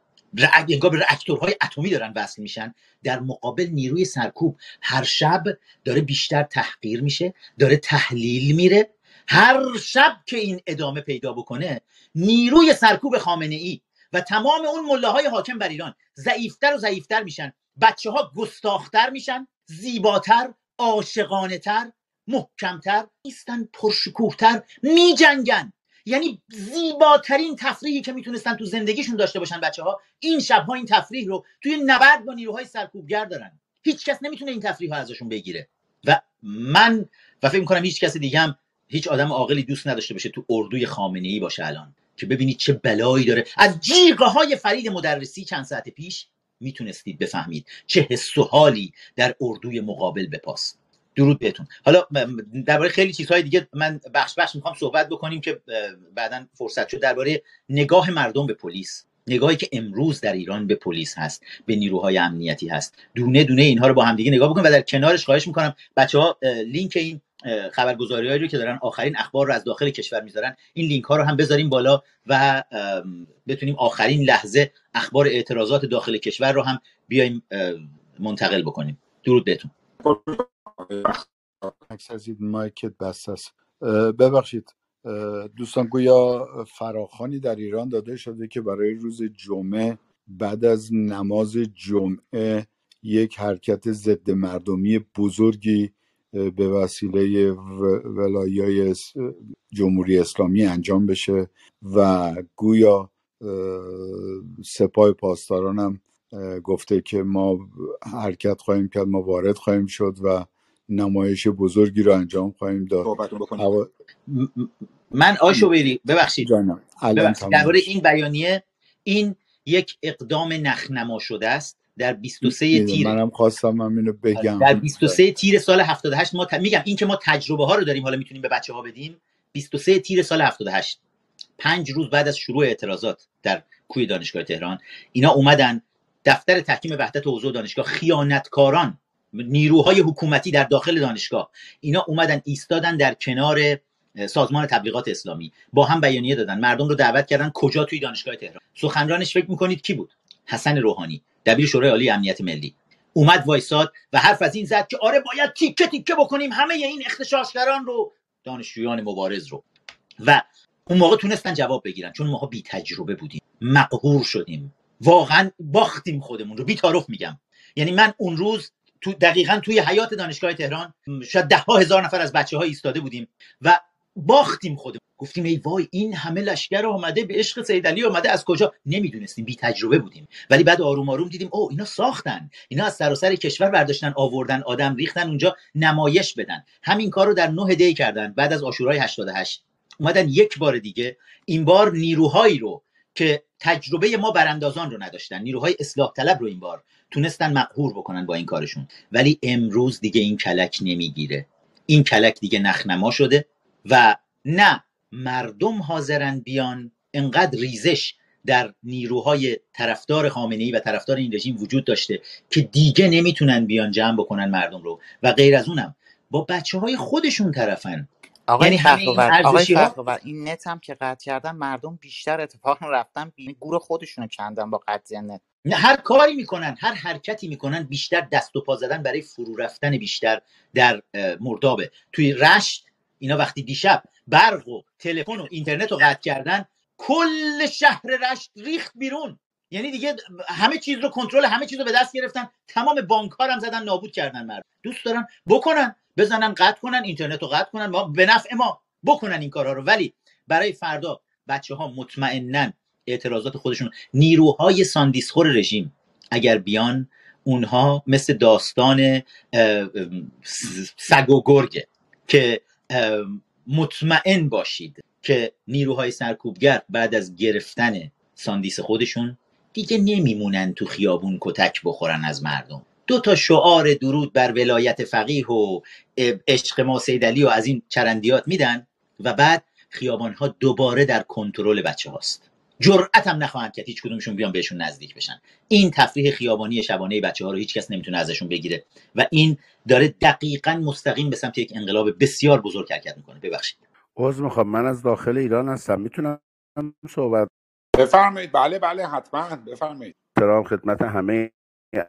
انگار به راکتورهای اتمی دارن وصل میشن، در مقابل نیروی سرکوب هر شب داره بیشتر تحقیر میشه، داره تحلیل میره. هر شب که این ادامه پیدا بکنه، نیروی سرکوب خامنه‌ای و تمام اون ملاهای حاکم بر ایران ضعیفتر و ضعیفتر میشن، بچه ها گستاختر میشن، زیباتر، عاشقانه‌تر، محکمتر نیستن، پرشکوهتر، میجنگن. یعنی زیباترین تفریحی که میتونستن تو زندگیشون داشته باشن بچه ها، این شبها این تفریح رو توی نبرد با نیروهای سرکوبگر دارن. هیچ کس نمیتونه این تفریح ها ازشون بگیره و من و فکر میکنم هیچ کس دیگه هم، هیچ آدم عاقلی دوست نداشته باشه تو اردوی خامنه‌ای باشه الان، که ببینید چه بلایی داره. از جیغه های فریدمدرسی چند ساعت پیش میتونستید بفهمید چه حس و حالی در اردوی مقابل به پاست. درود بهتون. حالا درباره خیلی چیزهای دیگه من بخش میخوام صحبت بکنیم که بعداً فرصت شد، درباره نگاه مردم به پلیس، نگاهی که امروز در ایران به پلیس هست، به نیروهای امنیتی هست. دونه دونه اینها رو با هم دیگه نگاه بکنیم و در کنارش خواهش میکنم بچه‌ها لینک این خبرگزاری‌هایی رو که دارن آخرین اخبار رو از داخل کشور میذارن، این لینک ها رو هم بذاریم بالا و بتونیم آخرین لحظه اخبار اعتراضات داخل کشور رو هم بیایم منتقل بکنیم. درود بهتون. عکسازید مایکت بس است. ببخشید دوستان، گویا فراخوانی در ایران داده شده که برای روز جمعه بعد از نماز جمعه یک حرکت ضد مردمی بزرگی به وسیله ولایای جمهوری اسلامی انجام بشه و گویا سپاه پاسداران هم گفته که ما حرکت خواهیم کرد، ما وارد خواهیم شد و نمایش بزرگی رو انجام خواهیم داد. من آشوبری ببخشید درباره این بیانیه، این یک اقدام نخنما شده است. در 23 تیر منم خواستم همینو بگم، در 23 تیر سال 78 ما میگم این که ما تجربه ها رو داریم، حالا میتونیم به بچه‌ها بدیم. 23 تیر سال 78، 5 روز بعد از شروع اعتراضات در کوی دانشگاه تهران، اینا اومدن دفتر تحکیم وحدت حوزه دانشگاه، خیانتکاران نیروهای حکومتی در داخل دانشگاه، اینا اومدن ایستادن در کنار سازمان تبلیغات اسلامی، با هم بیانیه دادن، مردم رو دعوت کردن. کجا؟ توی دانشگاه تهران. سخنرانش فکر می‌کنید کی بود؟ حسن روحانی، دبیر شورای عالی امنیت ملی، اومد وایساد و حرف از این زد که آره باید تیکه تیکه بکنیم همه این اغتشاشگران رو، دانشجویان مبارز رو. و اون موقع تونستن جواب بگیرن، چون ماها بی تجربه بودیم، مقهور شدیم، واقعا باختیم خودمون رو، بی تعارف میگم. یعنی من اون روز تو دقیقاً توی حیاط دانشگاه تهران شاید 10,000 نفر از بچه‌ها ایستاده بودیم و باختیم خودمون، گفتیم ای وای این همه لشکر اومده، به عشق سید علی اومده، از کجا؟ نمیدونستیم، بی تجربه بودیم. ولی بعد آروم آروم دیدیم اوه اینا ساختن، اینا از سراسر کشور برداشتن آوردن، آدم ریختن اونجا نمایش بدن. همین کارو در 9 دی کردن بعد از عاشورای 88. اومدن یک بار دیگه، این بار نیروهایی رو که تجربه ما براندازان رو نداشتن، نیروهای اصلاح طلب رو این بار تونستن مقهور بکنن با این کارشون. ولی امروز دیگه این کلک نمیگیره، این کلک دیگه نخنما شده و نه مردم حاضرن بیان. انقدر ریزش در نیروهای طرفدار خامنه‌ای و طرفدار این رژیم وجود داشته که دیگه نمیتونن بیان جمع بکنن مردم رو و غیر از اونم با بچه‌های خودشون طرفن. یعنی آقای فخرآور این نت هم که قطع کردن، مردم بیشتر اتفاقا رفتن گور خودشونو کندن با قطع نت. هر کاری میکنن، هر حرکتی میکنن، بیشتر دست و پا زدن برای فرو رفتن بیشتر در مردابه. توی رشت اینا وقتی دیشب برق و تلفن و اینترنت رو قطع کردن، کل شهر رشت ریخت بیرون. یعنی دیگه همه چیز رو کنترل همه چیز رو به دست گرفتن، تمام بانک‌ها هم زدن نابود کردن. مردم دوست دارن بکنن، بزنن قطع کنن، اینترنت رو قطع کنن، ما به نفع ما بکنن این کارها رو. ولی برای فردا بچه‌ها مطمئنن اعتراضات خودشون، نیروهای ساندیسخور رژیم اگر بیان، اونها مثل داستان سگ و گرگه که مطمئن باشید که نیروهای سرکوبگر بعد از گرفتن ساندیس خودشون دیگه نمیمونن تو خیابون کتک بخورن از مردم. دو تا شعار درود بر ولایت فقیه و عشق ما سیدعلی و از این چرندیات میدن و بعد خیابانها دوباره در کنترل بچه هاست. جرأت هم نخواهند که هیچ کدومشون بیان بهشون نزدیک بشن. این تفریح خیابانی شبانه بچه ها رو هیچ کس نمیتونه ازشون بگیره و این داره دقیقاً مستقیم به سمت یک انقلاب بسیار بزرگ حرکت میکنه. ببخشید. عذر میخوام، من از داخل ایران هستم، میتونم صحبت؟ بفرمایید. بله بله حتما بفرمایید. سلام خدمت همه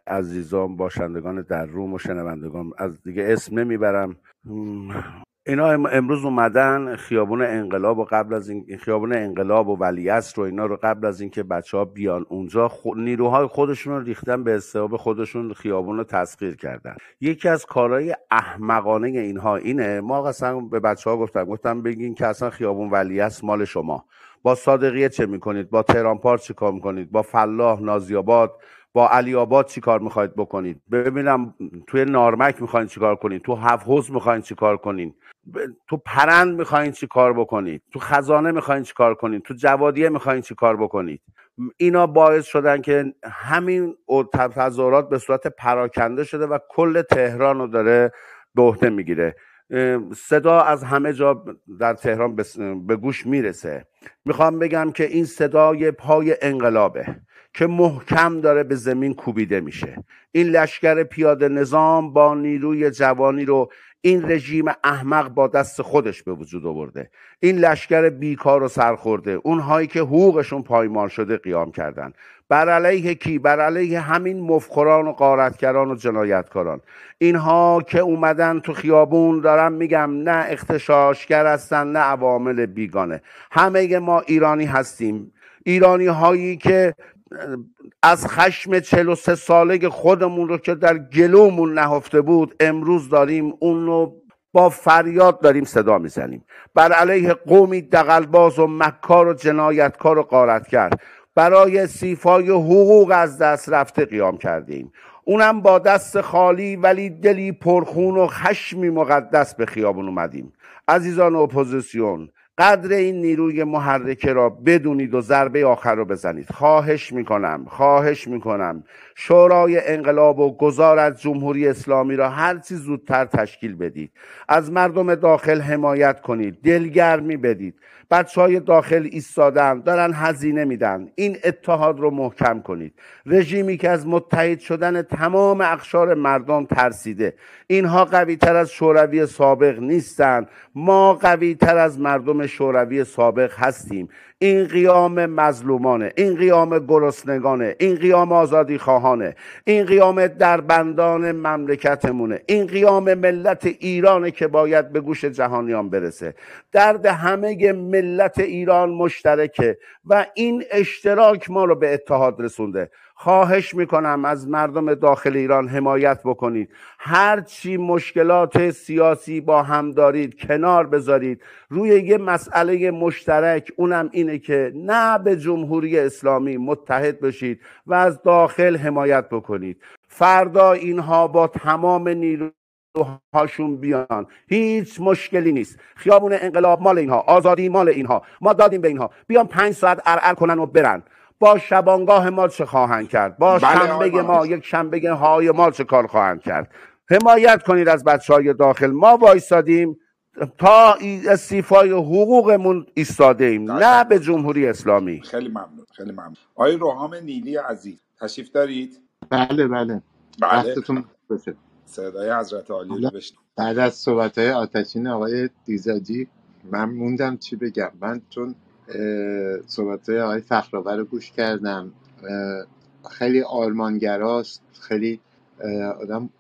عزیزان باشندگان در روم و شنوندگان، از دیگه اسم نمیبرم. اینا امروز اومدن خیابون انقلاب و قبل از این خیابون انقلاب و ولیعصر رو اینا رو قبل از اینکه بچه‌ها بیان اونجا نیروهای خودشون رو ریختن به استحباب خودشون، خیابون رو تسخیر کردن. یکی از کارهای احمقانه اینها اینه، ما قسم به بچه‌ها گفتم بگین که اصلا خیابون ولیعصر مال شما. با صادقیه چه میکنید؟ با تهران پارک چیکار میکنید؟ با فلاح، نازی‌آباد، با علی آباد چی کار میخواید بکنید؟ ببینم توی نارمک میخواین چی کار کنید؟ تو هفت میخواین چی کار کنید؟ تو پرند میخواین چی کار بکنید؟ تو خزانه میخواین چی کار کنید؟ تو جوادیه میخواین چی کار بکنید؟ اینا باعث شدن که همین تظاهرات به صورت پراکنده شده و کل تهران رو داره به عهده میگیره. صدا از همه جا در تهران به گوش میرسه. میخوام بگم که این صدای پای انقلابه که محکم داره به زمین کوبیده میشه. این لشکر پیاده نظام با نیروی جوانی رو این رژیم احمق با دست خودش به وجود آورده. این لشکر بیکار و سرخورده، اونهایی که حقوقشون پایمال شده قیام کردن. بر علیه کی؟ بر علیه همین مفخران و غارتگران و جنایتکاران. اینها که اومدن تو خیابون، دارم میگم، نه اغتشاشگر هستن نه عوامل بیگانه. همه ما ایرانی هستیم، ایرانی هایی که از خشم 43 ساله خودمون رو که در گلومون نهفته بود امروز داریم اون رو با فریاد داریم صدا میزنیم. بر علیه قومی دغل‌باز و مکار و جنایتکار و غارتگر، برای سیفای حقوق از دست رفته قیام کردیم، اونم با دست خالی ولی دلی پرخون و خشمی مقدس به خیابون اومدیم. عزیزان اپوزیسیون، قدر این نیروی محرکه را بدونید و ضربه آخر را بزنید. خواهش میکنم شورای انقلاب و گزارش جمهوری اسلامی را هر چی زودتر تشکیل بدید. از مردم داخل حمایت کنید، دلگرمی بدید. بچه‌های داخل ایستادن، دارن هزینه میدن، این اتحاد رو محکم کنید. رژیمی که از متحد شدن تمام اقشار مردم ترسیده. اینها قوی تر از شوروی سابق نیستند، ما قوی تر از مردم شوروی سابق هستیم. این قیام مظلومانه، این قیام گرسنگانه، این قیام آزادی خواهانه، این قیام دربندان مملکتمونه، این قیام ملت ایرانه که باید به گوش جهانیان برسه. درد همه ملت ایران مشترکه و این اشتراک ما رو به اتحاد رسونده. خواهش میکنم از مردم داخل ایران حمایت بکنید. هرچی مشکلات سیاسی با هم دارید کنار بذارید، روی یه مسئله مشترک، اونم اینه که نه به جمهوری اسلامی، متحد بشید و از داخل حمایت بکنید. فردا اینها با تمام نیروهاشون بیان، هیچ مشکلی نیست. خیابون انقلاب مال اینها، آزادی مال اینها، ما دادیم به اینها، بیان 5 ساعت ارعر کنن و برن. با شبانگاه ما چه خواهند کرد؟ با شنبه ما، یک شنبه های ما چه کار خواهند کرد؟ حمایت کنید از بچه‌های داخل. ما وایسادیم تا استیفای حقوقمون ایستاده ایم، نه به جمهوری اسلامی. خیلی ممنون، خیلی ممنون. آقای روحام نیلی عزیز تشریف دارید؟ بله بله بله. صدای حضرت عالی رو بشنوید. بعد از صحبت‌های آتشین آقای دیزاجی من موندم چی بگم. من چون صحبت‌های آقای فخرآور رو گوش کردم، خیلی آرمانگراست، خیلی آدم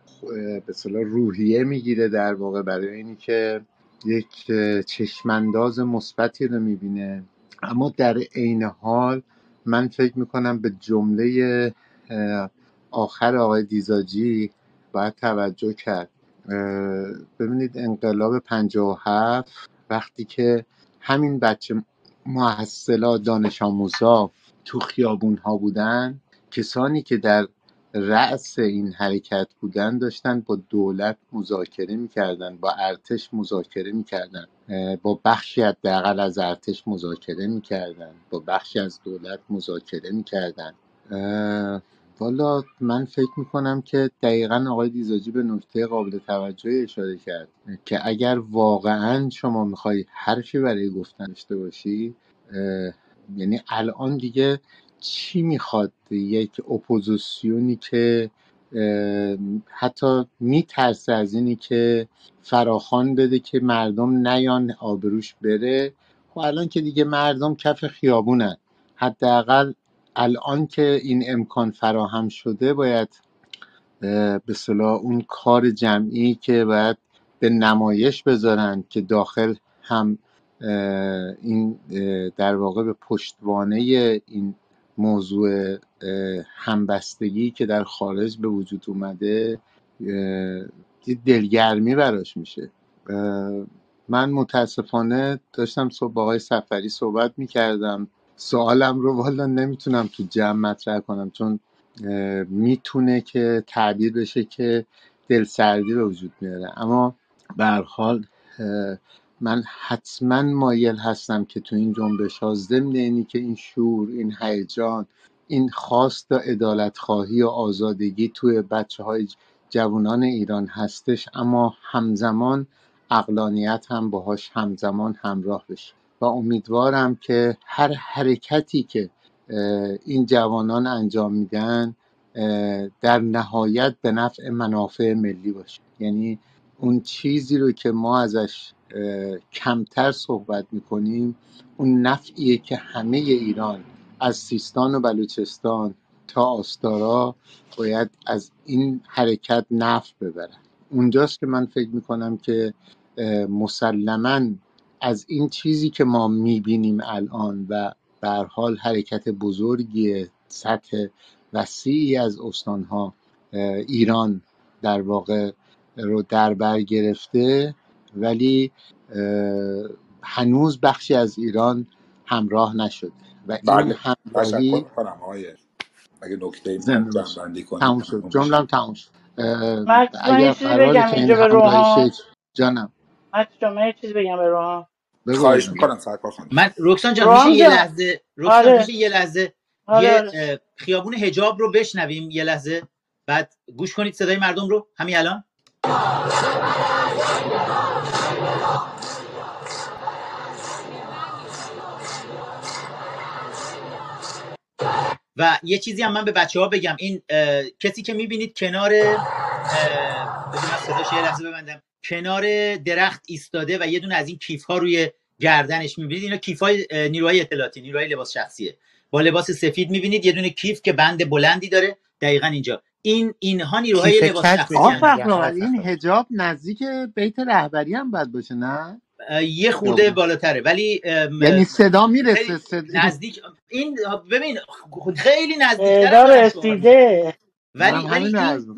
به صلاح روحیه میگیره در واقع برای اینی که یک چشمانداز مثبتی رو میبینه. اما در عین حال من فکر میکنم به جمله آخر آقای دیزاجی باید توجه کرد. ببینید انقلاب 57 وقتی که همین بچه محصلا دانش آموزا تو خیابون ها بودن، کسانی که در رأس این حرکت بودن داشتن با دولت مذاکره میکردن، با ارتش مذاکره میکردن، با بخشی حداقل از ارتش مذاکره میکردن، با بخشی از دولت مذاکره میکردن. والا من فکر میکنم که دقیقاً آقای دیزاجی به نکته قابل توجهی اشاره کرد که اگر واقعاً شما میخوای حرفی برای گفتن داشته باشی، یعنی الان دیگه چی میخواد یک اپوزیسیونی که حتی میترسه از اینی که فراخوان بده که مردم نیان آبروش بره. خب الان که دیگه مردم کف خیابونن، حداقل الان که این امکان فراهم شده باید به اصطلاح اون کار جمعی که باید به نمایش بذارن که داخل هم این در واقع به پشتوانه این موضوع همبستگی که در خارج به وجود اومده دلگرمی براش میشه. من متاسفانه داشتم با آقای سفری صحبت میکردم، سوالم رو والا نمیتونم تو جمع مطرح کنم چون میتونه که تعبیر بشه که دلسردی به وجود میاره، اما به هر حال من حتما مایل هستم که تو این جنبش ها ضمن اینی که این شور، این هیجان، این خواست و عدالت خواهی و آزادگی توی بچه های جوانان ایران هستش، اما همزمان عقلانیت هم باهاش همزمان همراه بشه و امیدوارم که هر حرکتی که این جوانان انجام میدن در نهایت به نفع منافع ملی باشه. یعنی اون چیزی رو که ما ازش کمتر صحبت میکنیم اون نفعیه که همه ایران از سیستان و بلوچستان تا آستارا باید از این حرکت نفع ببرن. اونجاست که من فکر میکنم که مسلماً از این چیزی که ما میبینیم الان و به هر حال حرکت بزرگی سطح وسیعی از استانها ایران در واقع رو در بر گرفته، ولی هنوز بخشی از ایران همراه نشده و این همراهی اگه نکته‌ای جنبندی کنید تموم شد، جمله‌ام تموم شد. اگه قراره که اینجا به روحان جانم من چیزی بگم به روحان خواهش می‌کنم سرکار خانم. من رکسان جان میشه یه لحظه یه خیابون حجاب رو بشنویم یه لحظه، بعد گوش کنید صدای مردم رو همین الان. و یه چیزی هم من به بچه‌ها بگم، این کسی که می‌بینید کنار کنار درخت ایستاده و یه دونه از این کیف‌ها روی گردنش می‌بینید، اینا کیف‌های نیروهای اطلاعاتی، نیروهای لباس شخصیه با لباس سفید، می‌بینید یه دونه کیف که بند بلندی داره دقیقاً اینجا، اینها نیروهای لباس شخصی هستن. این حجاب نزدیک بیت رهبری هم باید باشه نه؟ یه خورده بالاتره ولی یعنی صدا میرسه نزدیک این ببین خیلی نزدیک‌تره رسیده، ولی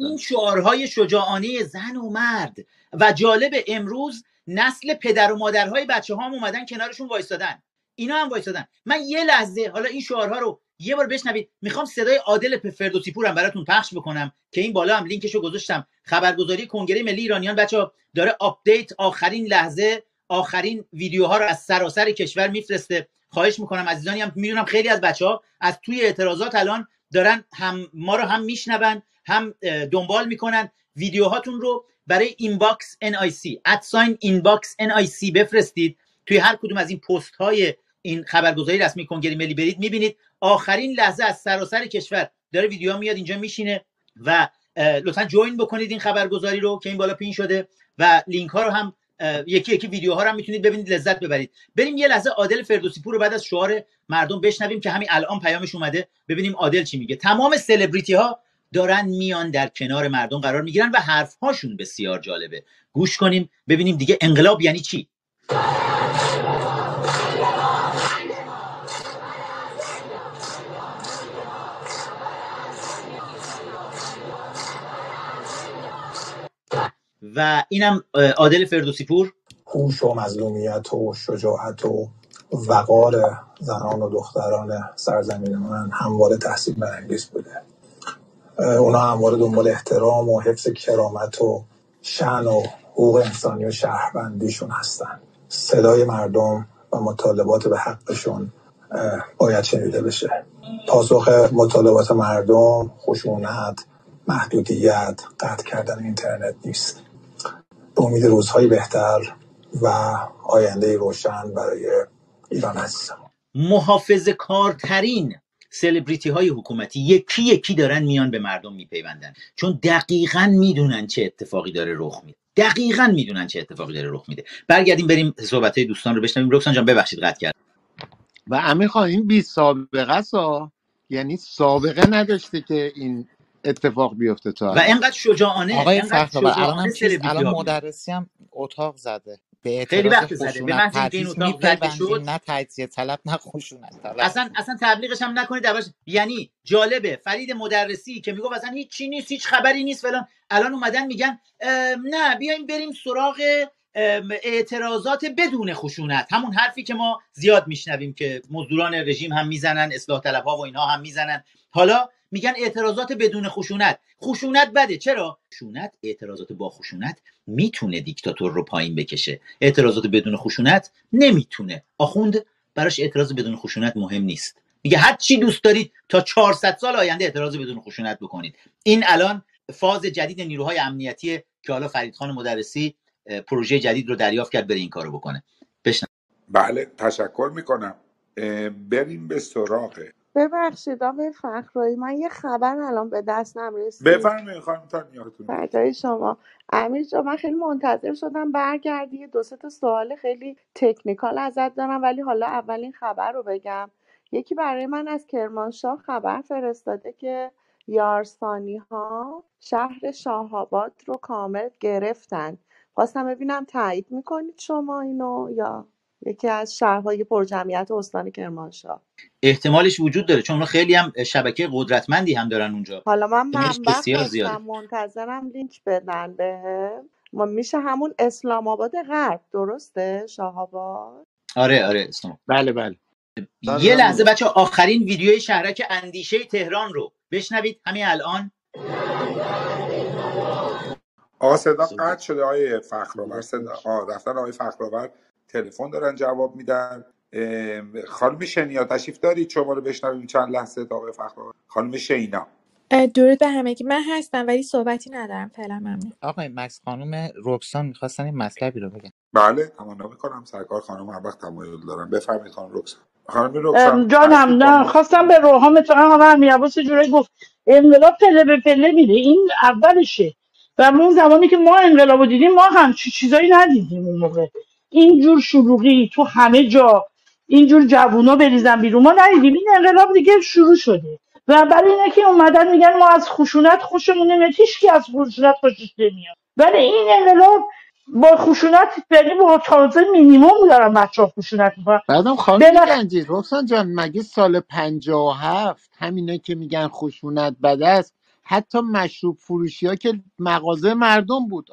این شعارهای شجاعانه زن و مرد و جالب امروز نسل پدر و مادرهای بچه‌ها هم اومدن کنارشون وایسادن، اینا هم وایسادن. من یه لحظه حالا این شعارها رو یه بار بشنوید، میخوام صدای عادل فردوسیپور هم براتون پخش بکنم که این بالا هم لینکشو گذاشتم. خبرگزاری کنگره ملی ایرانیان بچه‌ها داره آپدیت آخرین لحظه آخرین ویدیوها رو از سراسر کشور میفرسته. خواهش میکنم عزیزانی هم میدونم خیلی از بچه‌ها از توی اعتراضات الان دارن هم ما رو هم میشنون هم دنبال میکنن، ویدیوهاتون رو برای اینباکس NIC @inboxnic بفرستید. توی هر کدوم از این پست‌های این خبرگزاری رسمی کنگره ملی برید میبینید آخرین لحظه از سراسر کشور داره ویدیو میاد اینجا میشینه و لطفاً جوین بکنید این خبرگزاری رو که این بالا پین شده و لینک‌ها رو هم یکی یکی ویدیوها رو هم میتونید ببینید لذت ببرید. بریم یه لحظه عادل فردوسی‌پور رو بعد از شعار مردم بشنویم که همین الان پیامش اومده، ببینیم عادل چی میگه. تمام سلبریتی ها دارن میان در کنار مردم قرار میگیرن و حرف هاشون بسیار جالبه، گوش کنیم ببینیم دیگه انقلاب یعنی چی. و اینم عادل فردوسی‌پور. هوش و مظلومیت و شجاعت و وقار زنان و دختران سرزمین من همواره تحسین برانگیز بوده، اونا همواره دنبال احترام و حفظ کرامت و شأن و حقوق انسانی و شهروندیشون هستن. صدای مردم و مطالبات به حقشون باید شنیده بشه. پاسخ مطالبات مردم، خشونت، محدودیت، قطع کردن اینترنت نیست. به امید روزهای بهتر و آینده روشن برای ایران هستم. محافظه کارترین سلبریتی های حکومتی یکی دارن میان به مردم میپیوندن، چون دقیقاً میدونن چه اتفاقی داره رخ میده. برگردیم بریم صحبت های دوستان رو بشنویم. رکسان جان ببخشید قطع کرد. و امیرخان این بی سابقه سا، یعنی سابقه نداشته که این اتفاق بیفته تا و اینقدر شجاعانه. آقای فخرآور الان مدرسی هم اتاق زده، خیلی وقت زده به من این اتاق بند شد، نه تجزیه طلب نه خشونت طلب، اصلا تبلیغش هم نکنید. یعنی جالبه فرید مدرسی که میگفت اصلا هیچ چی نیست، هیچ خبری نیست فلان، الان اومدن میگن نه بیایم بریم سراغ اعتراضات بدون خشونت، همون حرفی که ما زیاد میشنویم که مزدوران رژیم هم میزنن، اصلاح طلب ها و اینها هم میزنن. حالا میگن اعتراضات بدون خشونت. خشونت بده. چرا؟ خشونت، اعتراضات با خشونت میتونه دیکتاتور رو پایین بکشه، اعتراضات بدون خشونت نمیتونه. آخوند براش اعتراض بدون خشونت مهم نیست، میگه هر چی دوست دارید تا 400 سال آینده اعتراض بدون خشونت بکنید. این الان فاز جدید نیروهای امنیتی که حالا فریدخان مدرسی پروژه جدید رو دریافت کرد بره این کارو بکنه. بشن. بله تشکر میکنم. بریم به سراغ. ببخشید آقای فخرایی، من یه خبر الان به دست نمی‌رسید. بفرمایید خانم تانیاتون. فدای شما. امیر جان من خیلی منتظر شدم برگردی. دو سه تا سوال خیلی تکنیکال ازت دارم، ولی حالا اولین خبر رو بگم. یکی برای من از کرمانشاه خبر فرستاده که یارسانی‌ها شهر شاه‌آباد رو کامل گرفتن. خواستم ببینم تایید میکنید شما اینو یا یکی از شهرهای پرجمعیت استان کرمانشاه؟ احتمالش وجود داره، چون خیلی هم شبکه قدرتمندی هم دارن اونجا. حالا من منتظرم لینک بدن بهم. ما میشه همون اسلام آباد غرب درسته شاه آباد؟ آره اسلام. بله. یه لحظه بچه، آخرین ویدیوی شهرک اندیشه تهران رو بشنوید همین الان. آقا صدا قطع شده آقای فخرآور. رفتن آقای فخرآور تلفن دارن جواب میدن. خانم شینا تشریف دارید شما رو بشنویم چند لحظه تا آقای فخرآور؟ خانم شینا درود به همه. من هستم ولی صحبتی ندارم فعلا. ممنون. آقای مکس خانم رکسان میخواستن این مطلبی رو بگن. بله تمنا میکنم سرکار خانم هر وقت تمایل دارم. بفرمایید خانم رکسان. جانم نه خواستم به روحام اتفاقا همین عباس جوری گفت انقلاب پله به پله میره، این اولشه و اون زمانی که ما انقلابو دیدیم ما هم چیزایی ندیدیم اون موقع، اینجور شلوغی تو همه جا، اینجور جوونا بریزن بیرون ما ندیدیم. این انقلاب دیگه شروع شده و برای اینه که اومدن میگن ما از خشونت خوشمون نمیاد، هیچ کی از خشونت خوشش نمیاد. ولی این انقلاب با خشونت یعنی با تازه مینیمم دارن بچه‌ها خشونت میکنن. بعدم خانم رنجید رخصان جان مگه سال 57 همینا که میگن خشونت بد است، حتی مشروب فروشی ها که مغازه مردم بود،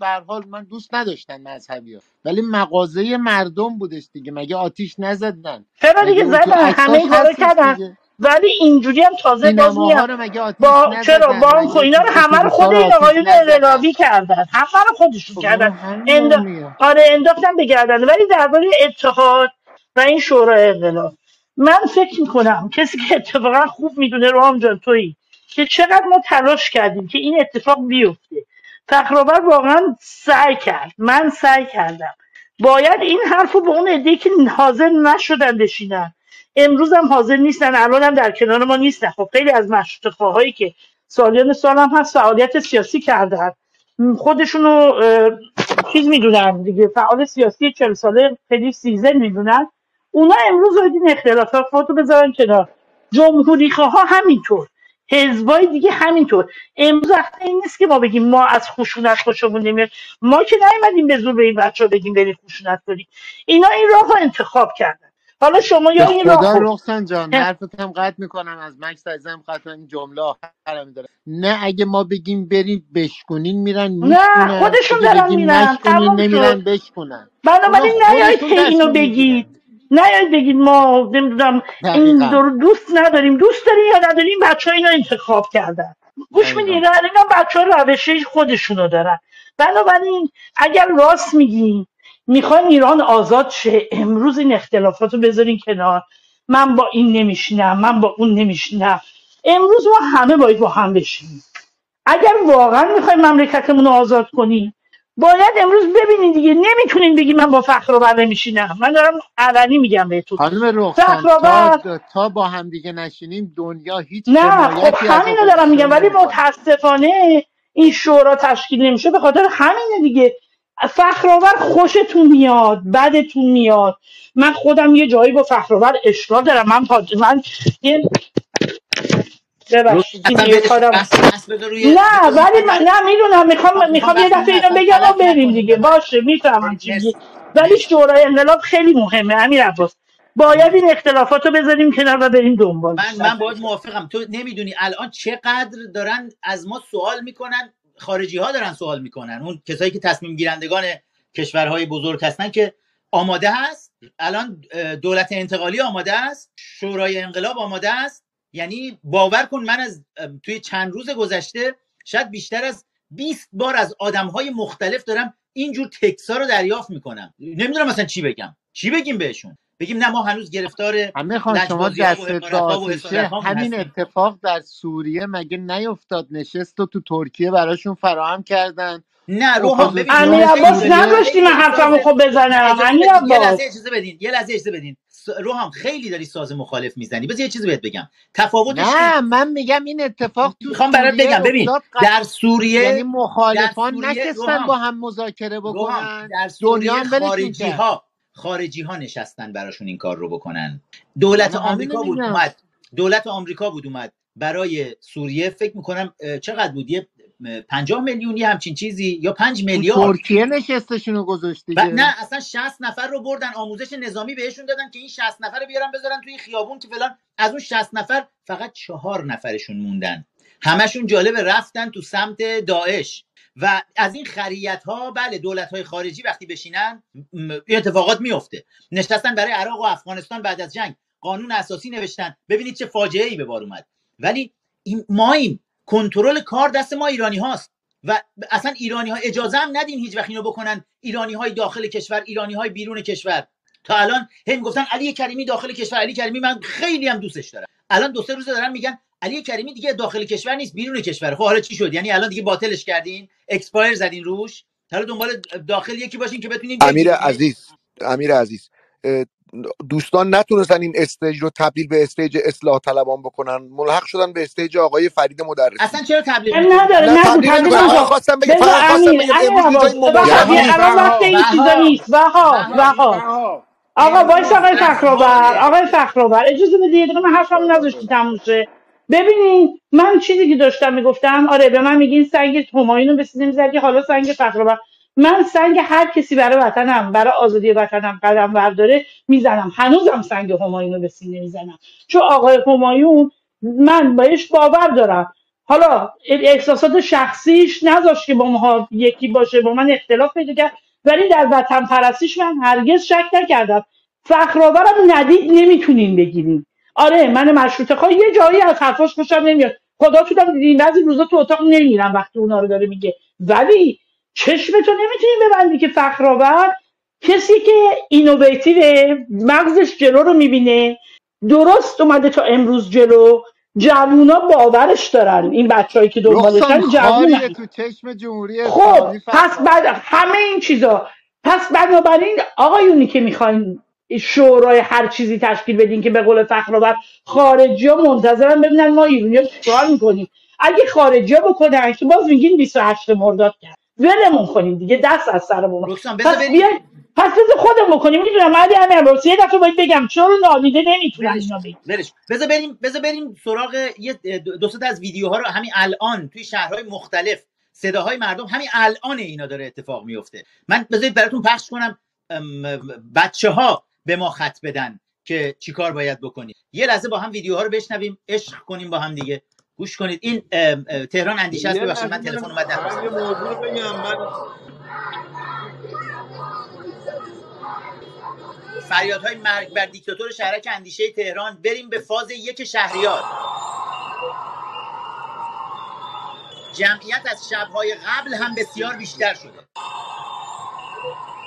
به هر حال من دوست نداشتن مذهبی ها ولی مغازه مردم بودش دیگه، مگه آتیش نزدن؟ چرا دیگه زدن، همه کارو کردن. ولی اینجوری هم تازه باز میاد با چرا بانک و اینا رو همه رو خود این آقایون انقلابی کردن، همه رو خودشون کردن، آره انداختن به گردن. ولی درباره اتحاد و این شورای انقلاب من فکر میکنم کسی که اتفاقا خوب میدونه روحام جان تویی که چقدر ما تلاش کردیم که این اتفاق بیفته. فخرآور واقعا سعی کرد، من سعی کردم، باید این حرفو به اون عده‌ای که حاضر نشدن بشینن، امروز هم حاضر نیستن، الان هم در کنار ما نیستن. خب خیلی از مشروطه‌خواهایی که سالیان سال هم هست فعالیت سیاسی کردن، خودشونو چیز میدونن دیگه، فعال سیاسی 40 ساله خیلی سیزن میدونن، اونا امروز این اختلافاتو بذارن کنار. جمهوری‌خواها همینطور، حزبای دیگه همینطور. امروز وقت این نیست که ما بگیم ما از خشونت خوشمون نمیاد، ما که نیومدیم به زور به این بچه‌ها بگیم برید خشونت کنید، اینا این راهو انتخاب کردن. حالا شما یا این راهو خدا رخصان جان حرفت هم قطع میکنم، از مکس عزیزم قطعا این جمله آخر میذارم. نه اگه ما بگیم برید بشکنین میرن میشکنن، نه خودشون دارن میرن، نمیرن بشکنن. بنابراین نیایید اینو بگید، نه بگید ما نمیدونم این رو دوست نداریم، دوست داریم یا نداریم بچه‌ها اینو انتخاب کردن. گوش میدین اینا بچه‌ها روشی خودشونو دارن. بنابراین اگر راست میگین میخواین ایران آزاد شه، امروز این اختلافاتو بذارین کنار، من با این نمیشینم، من با اون نمیشینم. امروز ما همه باید با هم بشینیم. اگر واقعا میخوایم مملکتمون رو آزاد کنیم، باید امروز ببینید دیگه. نمیتونین بگی من با فخرآور نمیشینم. من دارم علنی میگم بهتون. خانم رخسان، تا با هم دیگه نشینیم دنیا هیچ جماعتی. خب همینو دارم میگم، ولی متاسفانه این شورا تشکیل نمیشه به خاطر همینه دیگه. فخرآور خوشتون میاد، بدتون میاد. من خودم یه جایی با فخرآور اشکال دارم. من نه، ولی من نمیدونم، میخوام یه دفعه اینو بگم و بریم دیگه. باشه، میفهمم چیزی، ولی شورای انقلاب خیلی مهمه. امیر عباس، باید این اختلافات رو بذاریم کنار و بریم دنبال. من باید موافقم. تو نمیدونی الان چقدر دارن از ما سوال میکنن، خارجی ها دارن سوال میکنن، اون کسایی که تصمیم گیرندگان کشورهای بزرگ هستن که آماده هست. الان دولت انتقالی آماده است، شورای انقلاب آماده است. یعنی باور کن من از توی چند روز گذشته شاید بیشتر از 20 بار از آدمهای مختلف دارم اینجور تکسا رو دریافت میکنم. نمیدونم مثلا چی بگم، چی بگیم بهشون؟ بگیم نه ما هنوز گرفتار لجبازی ها و امارتها و حسادت ها هستیم. همین اتفاق در سوریه مگه نیفتاد؟ نشست و تو ترکیه براشون فراهم کردن. نه روحان ببین، امیر عباس نداشتی من حرفمو خوب بزنم. امیر عباس یه لحظه اجازه بدین. روحان خیلی داری ساز مخالف میزنی، بذار یه چیز بهت بگم. تفاوتش نه، من میگم این اتفاق تو میخوام برات بگم. ببین در سوریه، یعنی مخالفان نشستن با هم مذاکره بکنن، دنیا خارجی ها نشستن براشون این کار رو بکنن. دولت آمریکا بود اومد برای سوریه، فکر میکنم چقدر بود، یه 50 میلیونی همچین چیزی یا 5 میلیارد. ترکیه نشستشون رو گذاشت دیگه. نه اصلا 60 نفر رو بردن آموزش نظامی بهشون دادن که این 60 نفر رو بیارن بذارن توی خیابون که فلان. از اون 60 نفر فقط 4 نفرشون موندن، همشون جالب رفتن تو سمت داعش. و از این خریت ها، بله، دولت های خارجی وقتی بشینن این اتفاقات میفته. نشستن برای عراق و افغانستان بعد از جنگ قانون اساسی نوشتن، ببینید چه فاجعه ای به بار اومد. ولی مایم کنترل کار دست ما ایرانی هاست و اصلا ایرانی ها اجازه هم ندیم هیچ وقت اینو بکنن. ایرانی های داخل کشور، ایرانی های بیرون کشور. تا الان هم گفتن علی کریمی داخل کشور، علی کریمی من خیلی هم دوستش دارم. الان 2-3 روزه دارن میگن علی کریمی دیگه داخل کشور نیست، بیرون کشور. خب حالا چی شد؟ یعنی الان دیگه باطلش کردین، اکسپایر زدین روش، حالا دنبال داخل یکی باشین که بتونین. امیر عزیز، دوستان نتونستن این استیج رو تبدیل به استیج اصلاح طلبان بکنن، ملحق شدن به استیج آقای فریدمدرسی. اصلا چرا تبلیغ نداره؟ نه خواستم بگم، آقا باش. آقای فخرآور اجازه بدید من حرفم نذاشتی تموم شه. ببینید من چیزی که داشتم میگفتم، آره به من میگین سنگ همایون رو بسیدیم زدی، حالا سنگ فخرآور. من سنگ هر کسی برای وطنم، برای آزادی وطنم قدم برداره میزنم. هنوزم سنگ همایون رو بسیدیم میزنم، چون آقای همایون من بهش باور دارم. حالا احساسات شخصیش نذاشت که با ما یکی باشه، با من اختلاف پیدا کرد، ولی در وطن پرستیش من هرگز شک نکردم. فخرآورم ندید نمیتونین بگیرین. آره من مشروطه خواه یه جایی از حرفاش خوشم نمیاد، خدا شدم دیدین بعضی روزا تو اتاق نمیرم وقتی اونا رو داره میگه، ولی چشمتو نمیتونین ببندی که فخرآور کسی که اینوویتیوه، مغزش جلو رو میبینه، درست اومده تا امروز جلو. جوونا باورش دارن، این بچه‌هایی که دنبالشن جوونن تو چشم جمهوری اسلامی. خب پس بعد همه این چیزا، پس بنابراین آقایونی که میخواین شورای هر چیزی تشکیل بدین که به قول فخرآور خارجی‌ها منتظرن ببینن ما ایرانی‌ها چیکار میکنیم. اگه خارجی‌ها بکنن که باز میگین 28 مرداد کرد، ولمون کنین دیگه، دست از سرمون. پس بذار خودم بکنیم. میدونم علی امیرعباس یه دفعه باید بگم چرا نادیده نمیتونن اینا بگیم. بذار بریم سراغ یه 200 از ویدیوها رو همین الان توی شهرهای مختلف صداهای مردم همین الان اینا داره اتفاق میفته. من بذارید براتون پخش کنم، بچه‌ها به ما خط بدن که چیکار باید بکنیم. یه لحظه با هم ویدیوها رو بشنویم، عشق کنیم با هم دیگه. گوش کنید. این تهران اندیشه است. ببخشید من تلفن اومد درخواست فریادهای مرگ بر دیکتاتور شهرک اندیشه تهران. بریم به فاز 1 شهریور. جمعیت از شب‌های قبل هم بسیار بیشتر شده.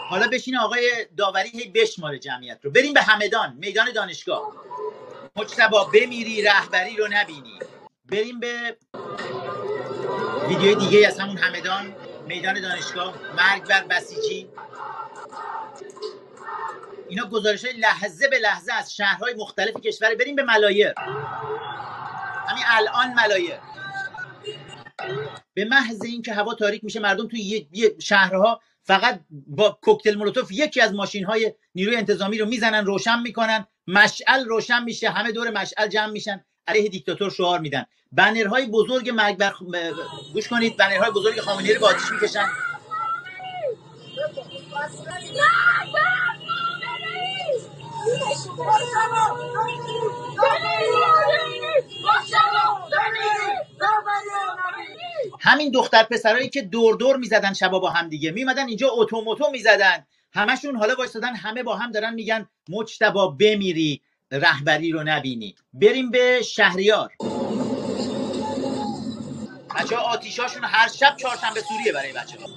حالا بشین آقای داوری هی بشماره جمعیت رو. بریم به همدان، میدان دانشگاه. مجتبا بمیری رهبری رو نبینی. بریم به ویدیو دیگه از همون همدان، میدان دانشگاه، مرگ بر بسیجی. اینا گزارش‌های لحظه به لحظه از شهرهای مختلف کشور. بریم به ملایر. همین الان ملایر، به محض اینکه هوا تاریک میشه مردم توی شهرها فقط با کوکتل مولوتوف یکی از ماشین‌های نیروی انتظامی رو میزنن، روشن میکنن، مشعل روشن میشه، همه دور مشعل جمع میشن، علیه دیکتاتور شعار میدن. بنرهای بزرگ مرگ بر گوش کنید، بنرهای بزرگ خامنه‌ای رو به آتیش میکشن. همین دختر پسرایی که دور دور میزدن شبا با هم دیگه، میمدن اینجا اوتوموتو میزدن، همشون حالا وایسادن، همه با هم دارن میگن مجتبا بمیری رهبری رو نبینی. بریم به شهریار. بچه‌ها آتیشاشون هر شب چهارشنبه سوریه برای بچه‌ها.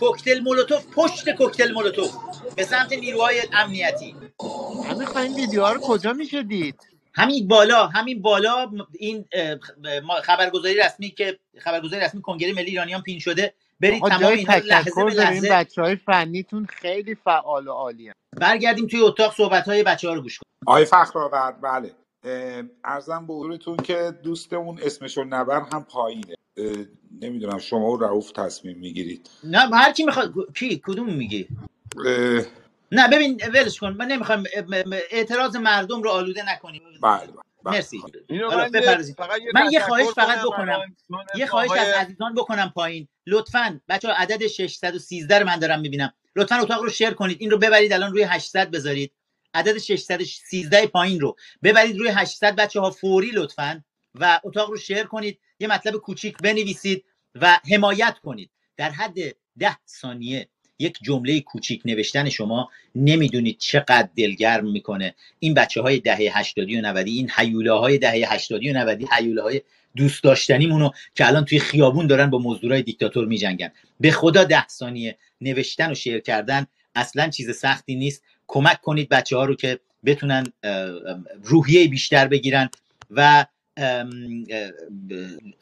کوکتل مولوتوف پشت کوکتل مولوتوف به سمت نیروهای امنیتی. همین این ویدیوها رو کجا میشه دید؟ همین بالا، همین بالا. این خبرگزاری رسمی کنگره ملی ایرانیان پین شده. برید تمام اینا لحظه به لحظه. بچه‌های فنیتون خیلی فعال و عالیه. برگردیم توی اتاق صحبت‌های بچه‌ها رو گوش کنیم. آقای فخرآورد، بله، عرضم به حضورتون که دوستمون اسمشو نبر هم پایینه. نمیدونم شما و رؤوف تصمیم میگیرید. نه هر کی میخواد. کی کدوم میگی؟ نه ببین ولش کن، من نمیخوام اعتراض مردم رو آلوده نکنیم. بله مرسی. من یه خواهش فقط بکنم، یه خواهش از عزیزان بکنم پایین لطفاً. بچه‌ها عدد 613 رو من دارم میبینم، لطفاً اتاق رو شیر کنید، این رو ببرید الان روی 800 بذارید، عدد 613 پایین رو ببرید روی 800 بچه‌ها فوری لطفاً، و اتاق رو شیر کنید، یه مطلب کوچیک بنویسید و حمایت کنید. در حد 10 ثانیه یک جمله کوچیک نوشتن شما نمیدونید چقدر دلگرم میکنه. این بچه‌های دهه 80 و 90، این هیولاهای دهه 80 و 90، هیولاهای دوست داشتنیمونو که الان توی خیابون دارن با مزدورای دیکتاتور میجنگن. به خدا 10 ثانیه نوشتن و شیر کردن اصلا چیز سختی نیست. کمک کنید بچه‌ها رو که بتونن روحیه بیشتر بگیرن. و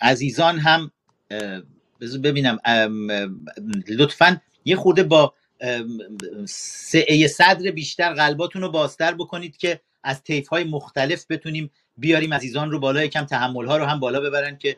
عزیزان هم ببینم لطفاً یه خورده با سعه صدر بیشتر قلباتون رو بازتر بکنید که از طیف‌های مختلف بتونیم بیاریم عزیزان رو بالا، یکم تحمل‌ها رو هم بالا ببرن که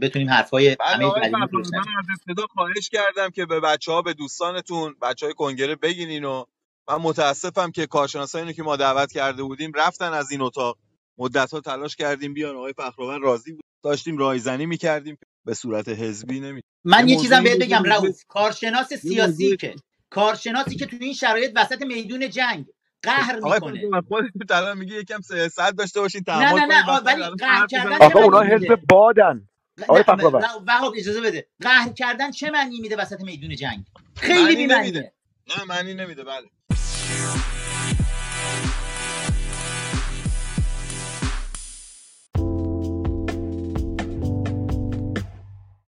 بتونیم حرفای همه عزیزان رو بشنویم. من از ابتدا خواهش کردم که به بچه‌ها، به دوستانتون، بچه‌های کنگره بگین اینو. من متاسفم که کارشناسایی که ما دعوت کرده بودیم رفتن از این اتاق، مدت‌ها تلاش کردیم بیان، آقای فخرآورد راضی بود، داشتیم رایزنی می‌کردیم، به صورت حزبی نمی. من یه چیزم بهت بگم رؤوف، کارشناس سیاسی که کارشناسی که تو این شرایط وسط میدون جنگ قهر میکنه، خودت الان میگی یکم سیاست داشته باشین، تحمل کنید. نه ولی قهر کردن آقا، اونا حزب بادن آقای فخرآورد. وهاب اجازه بده، قهر کردن چه معنی میده وسط میدون جنگ؟ خیلی بی‌معنیه. نه معنی نمیده. بله.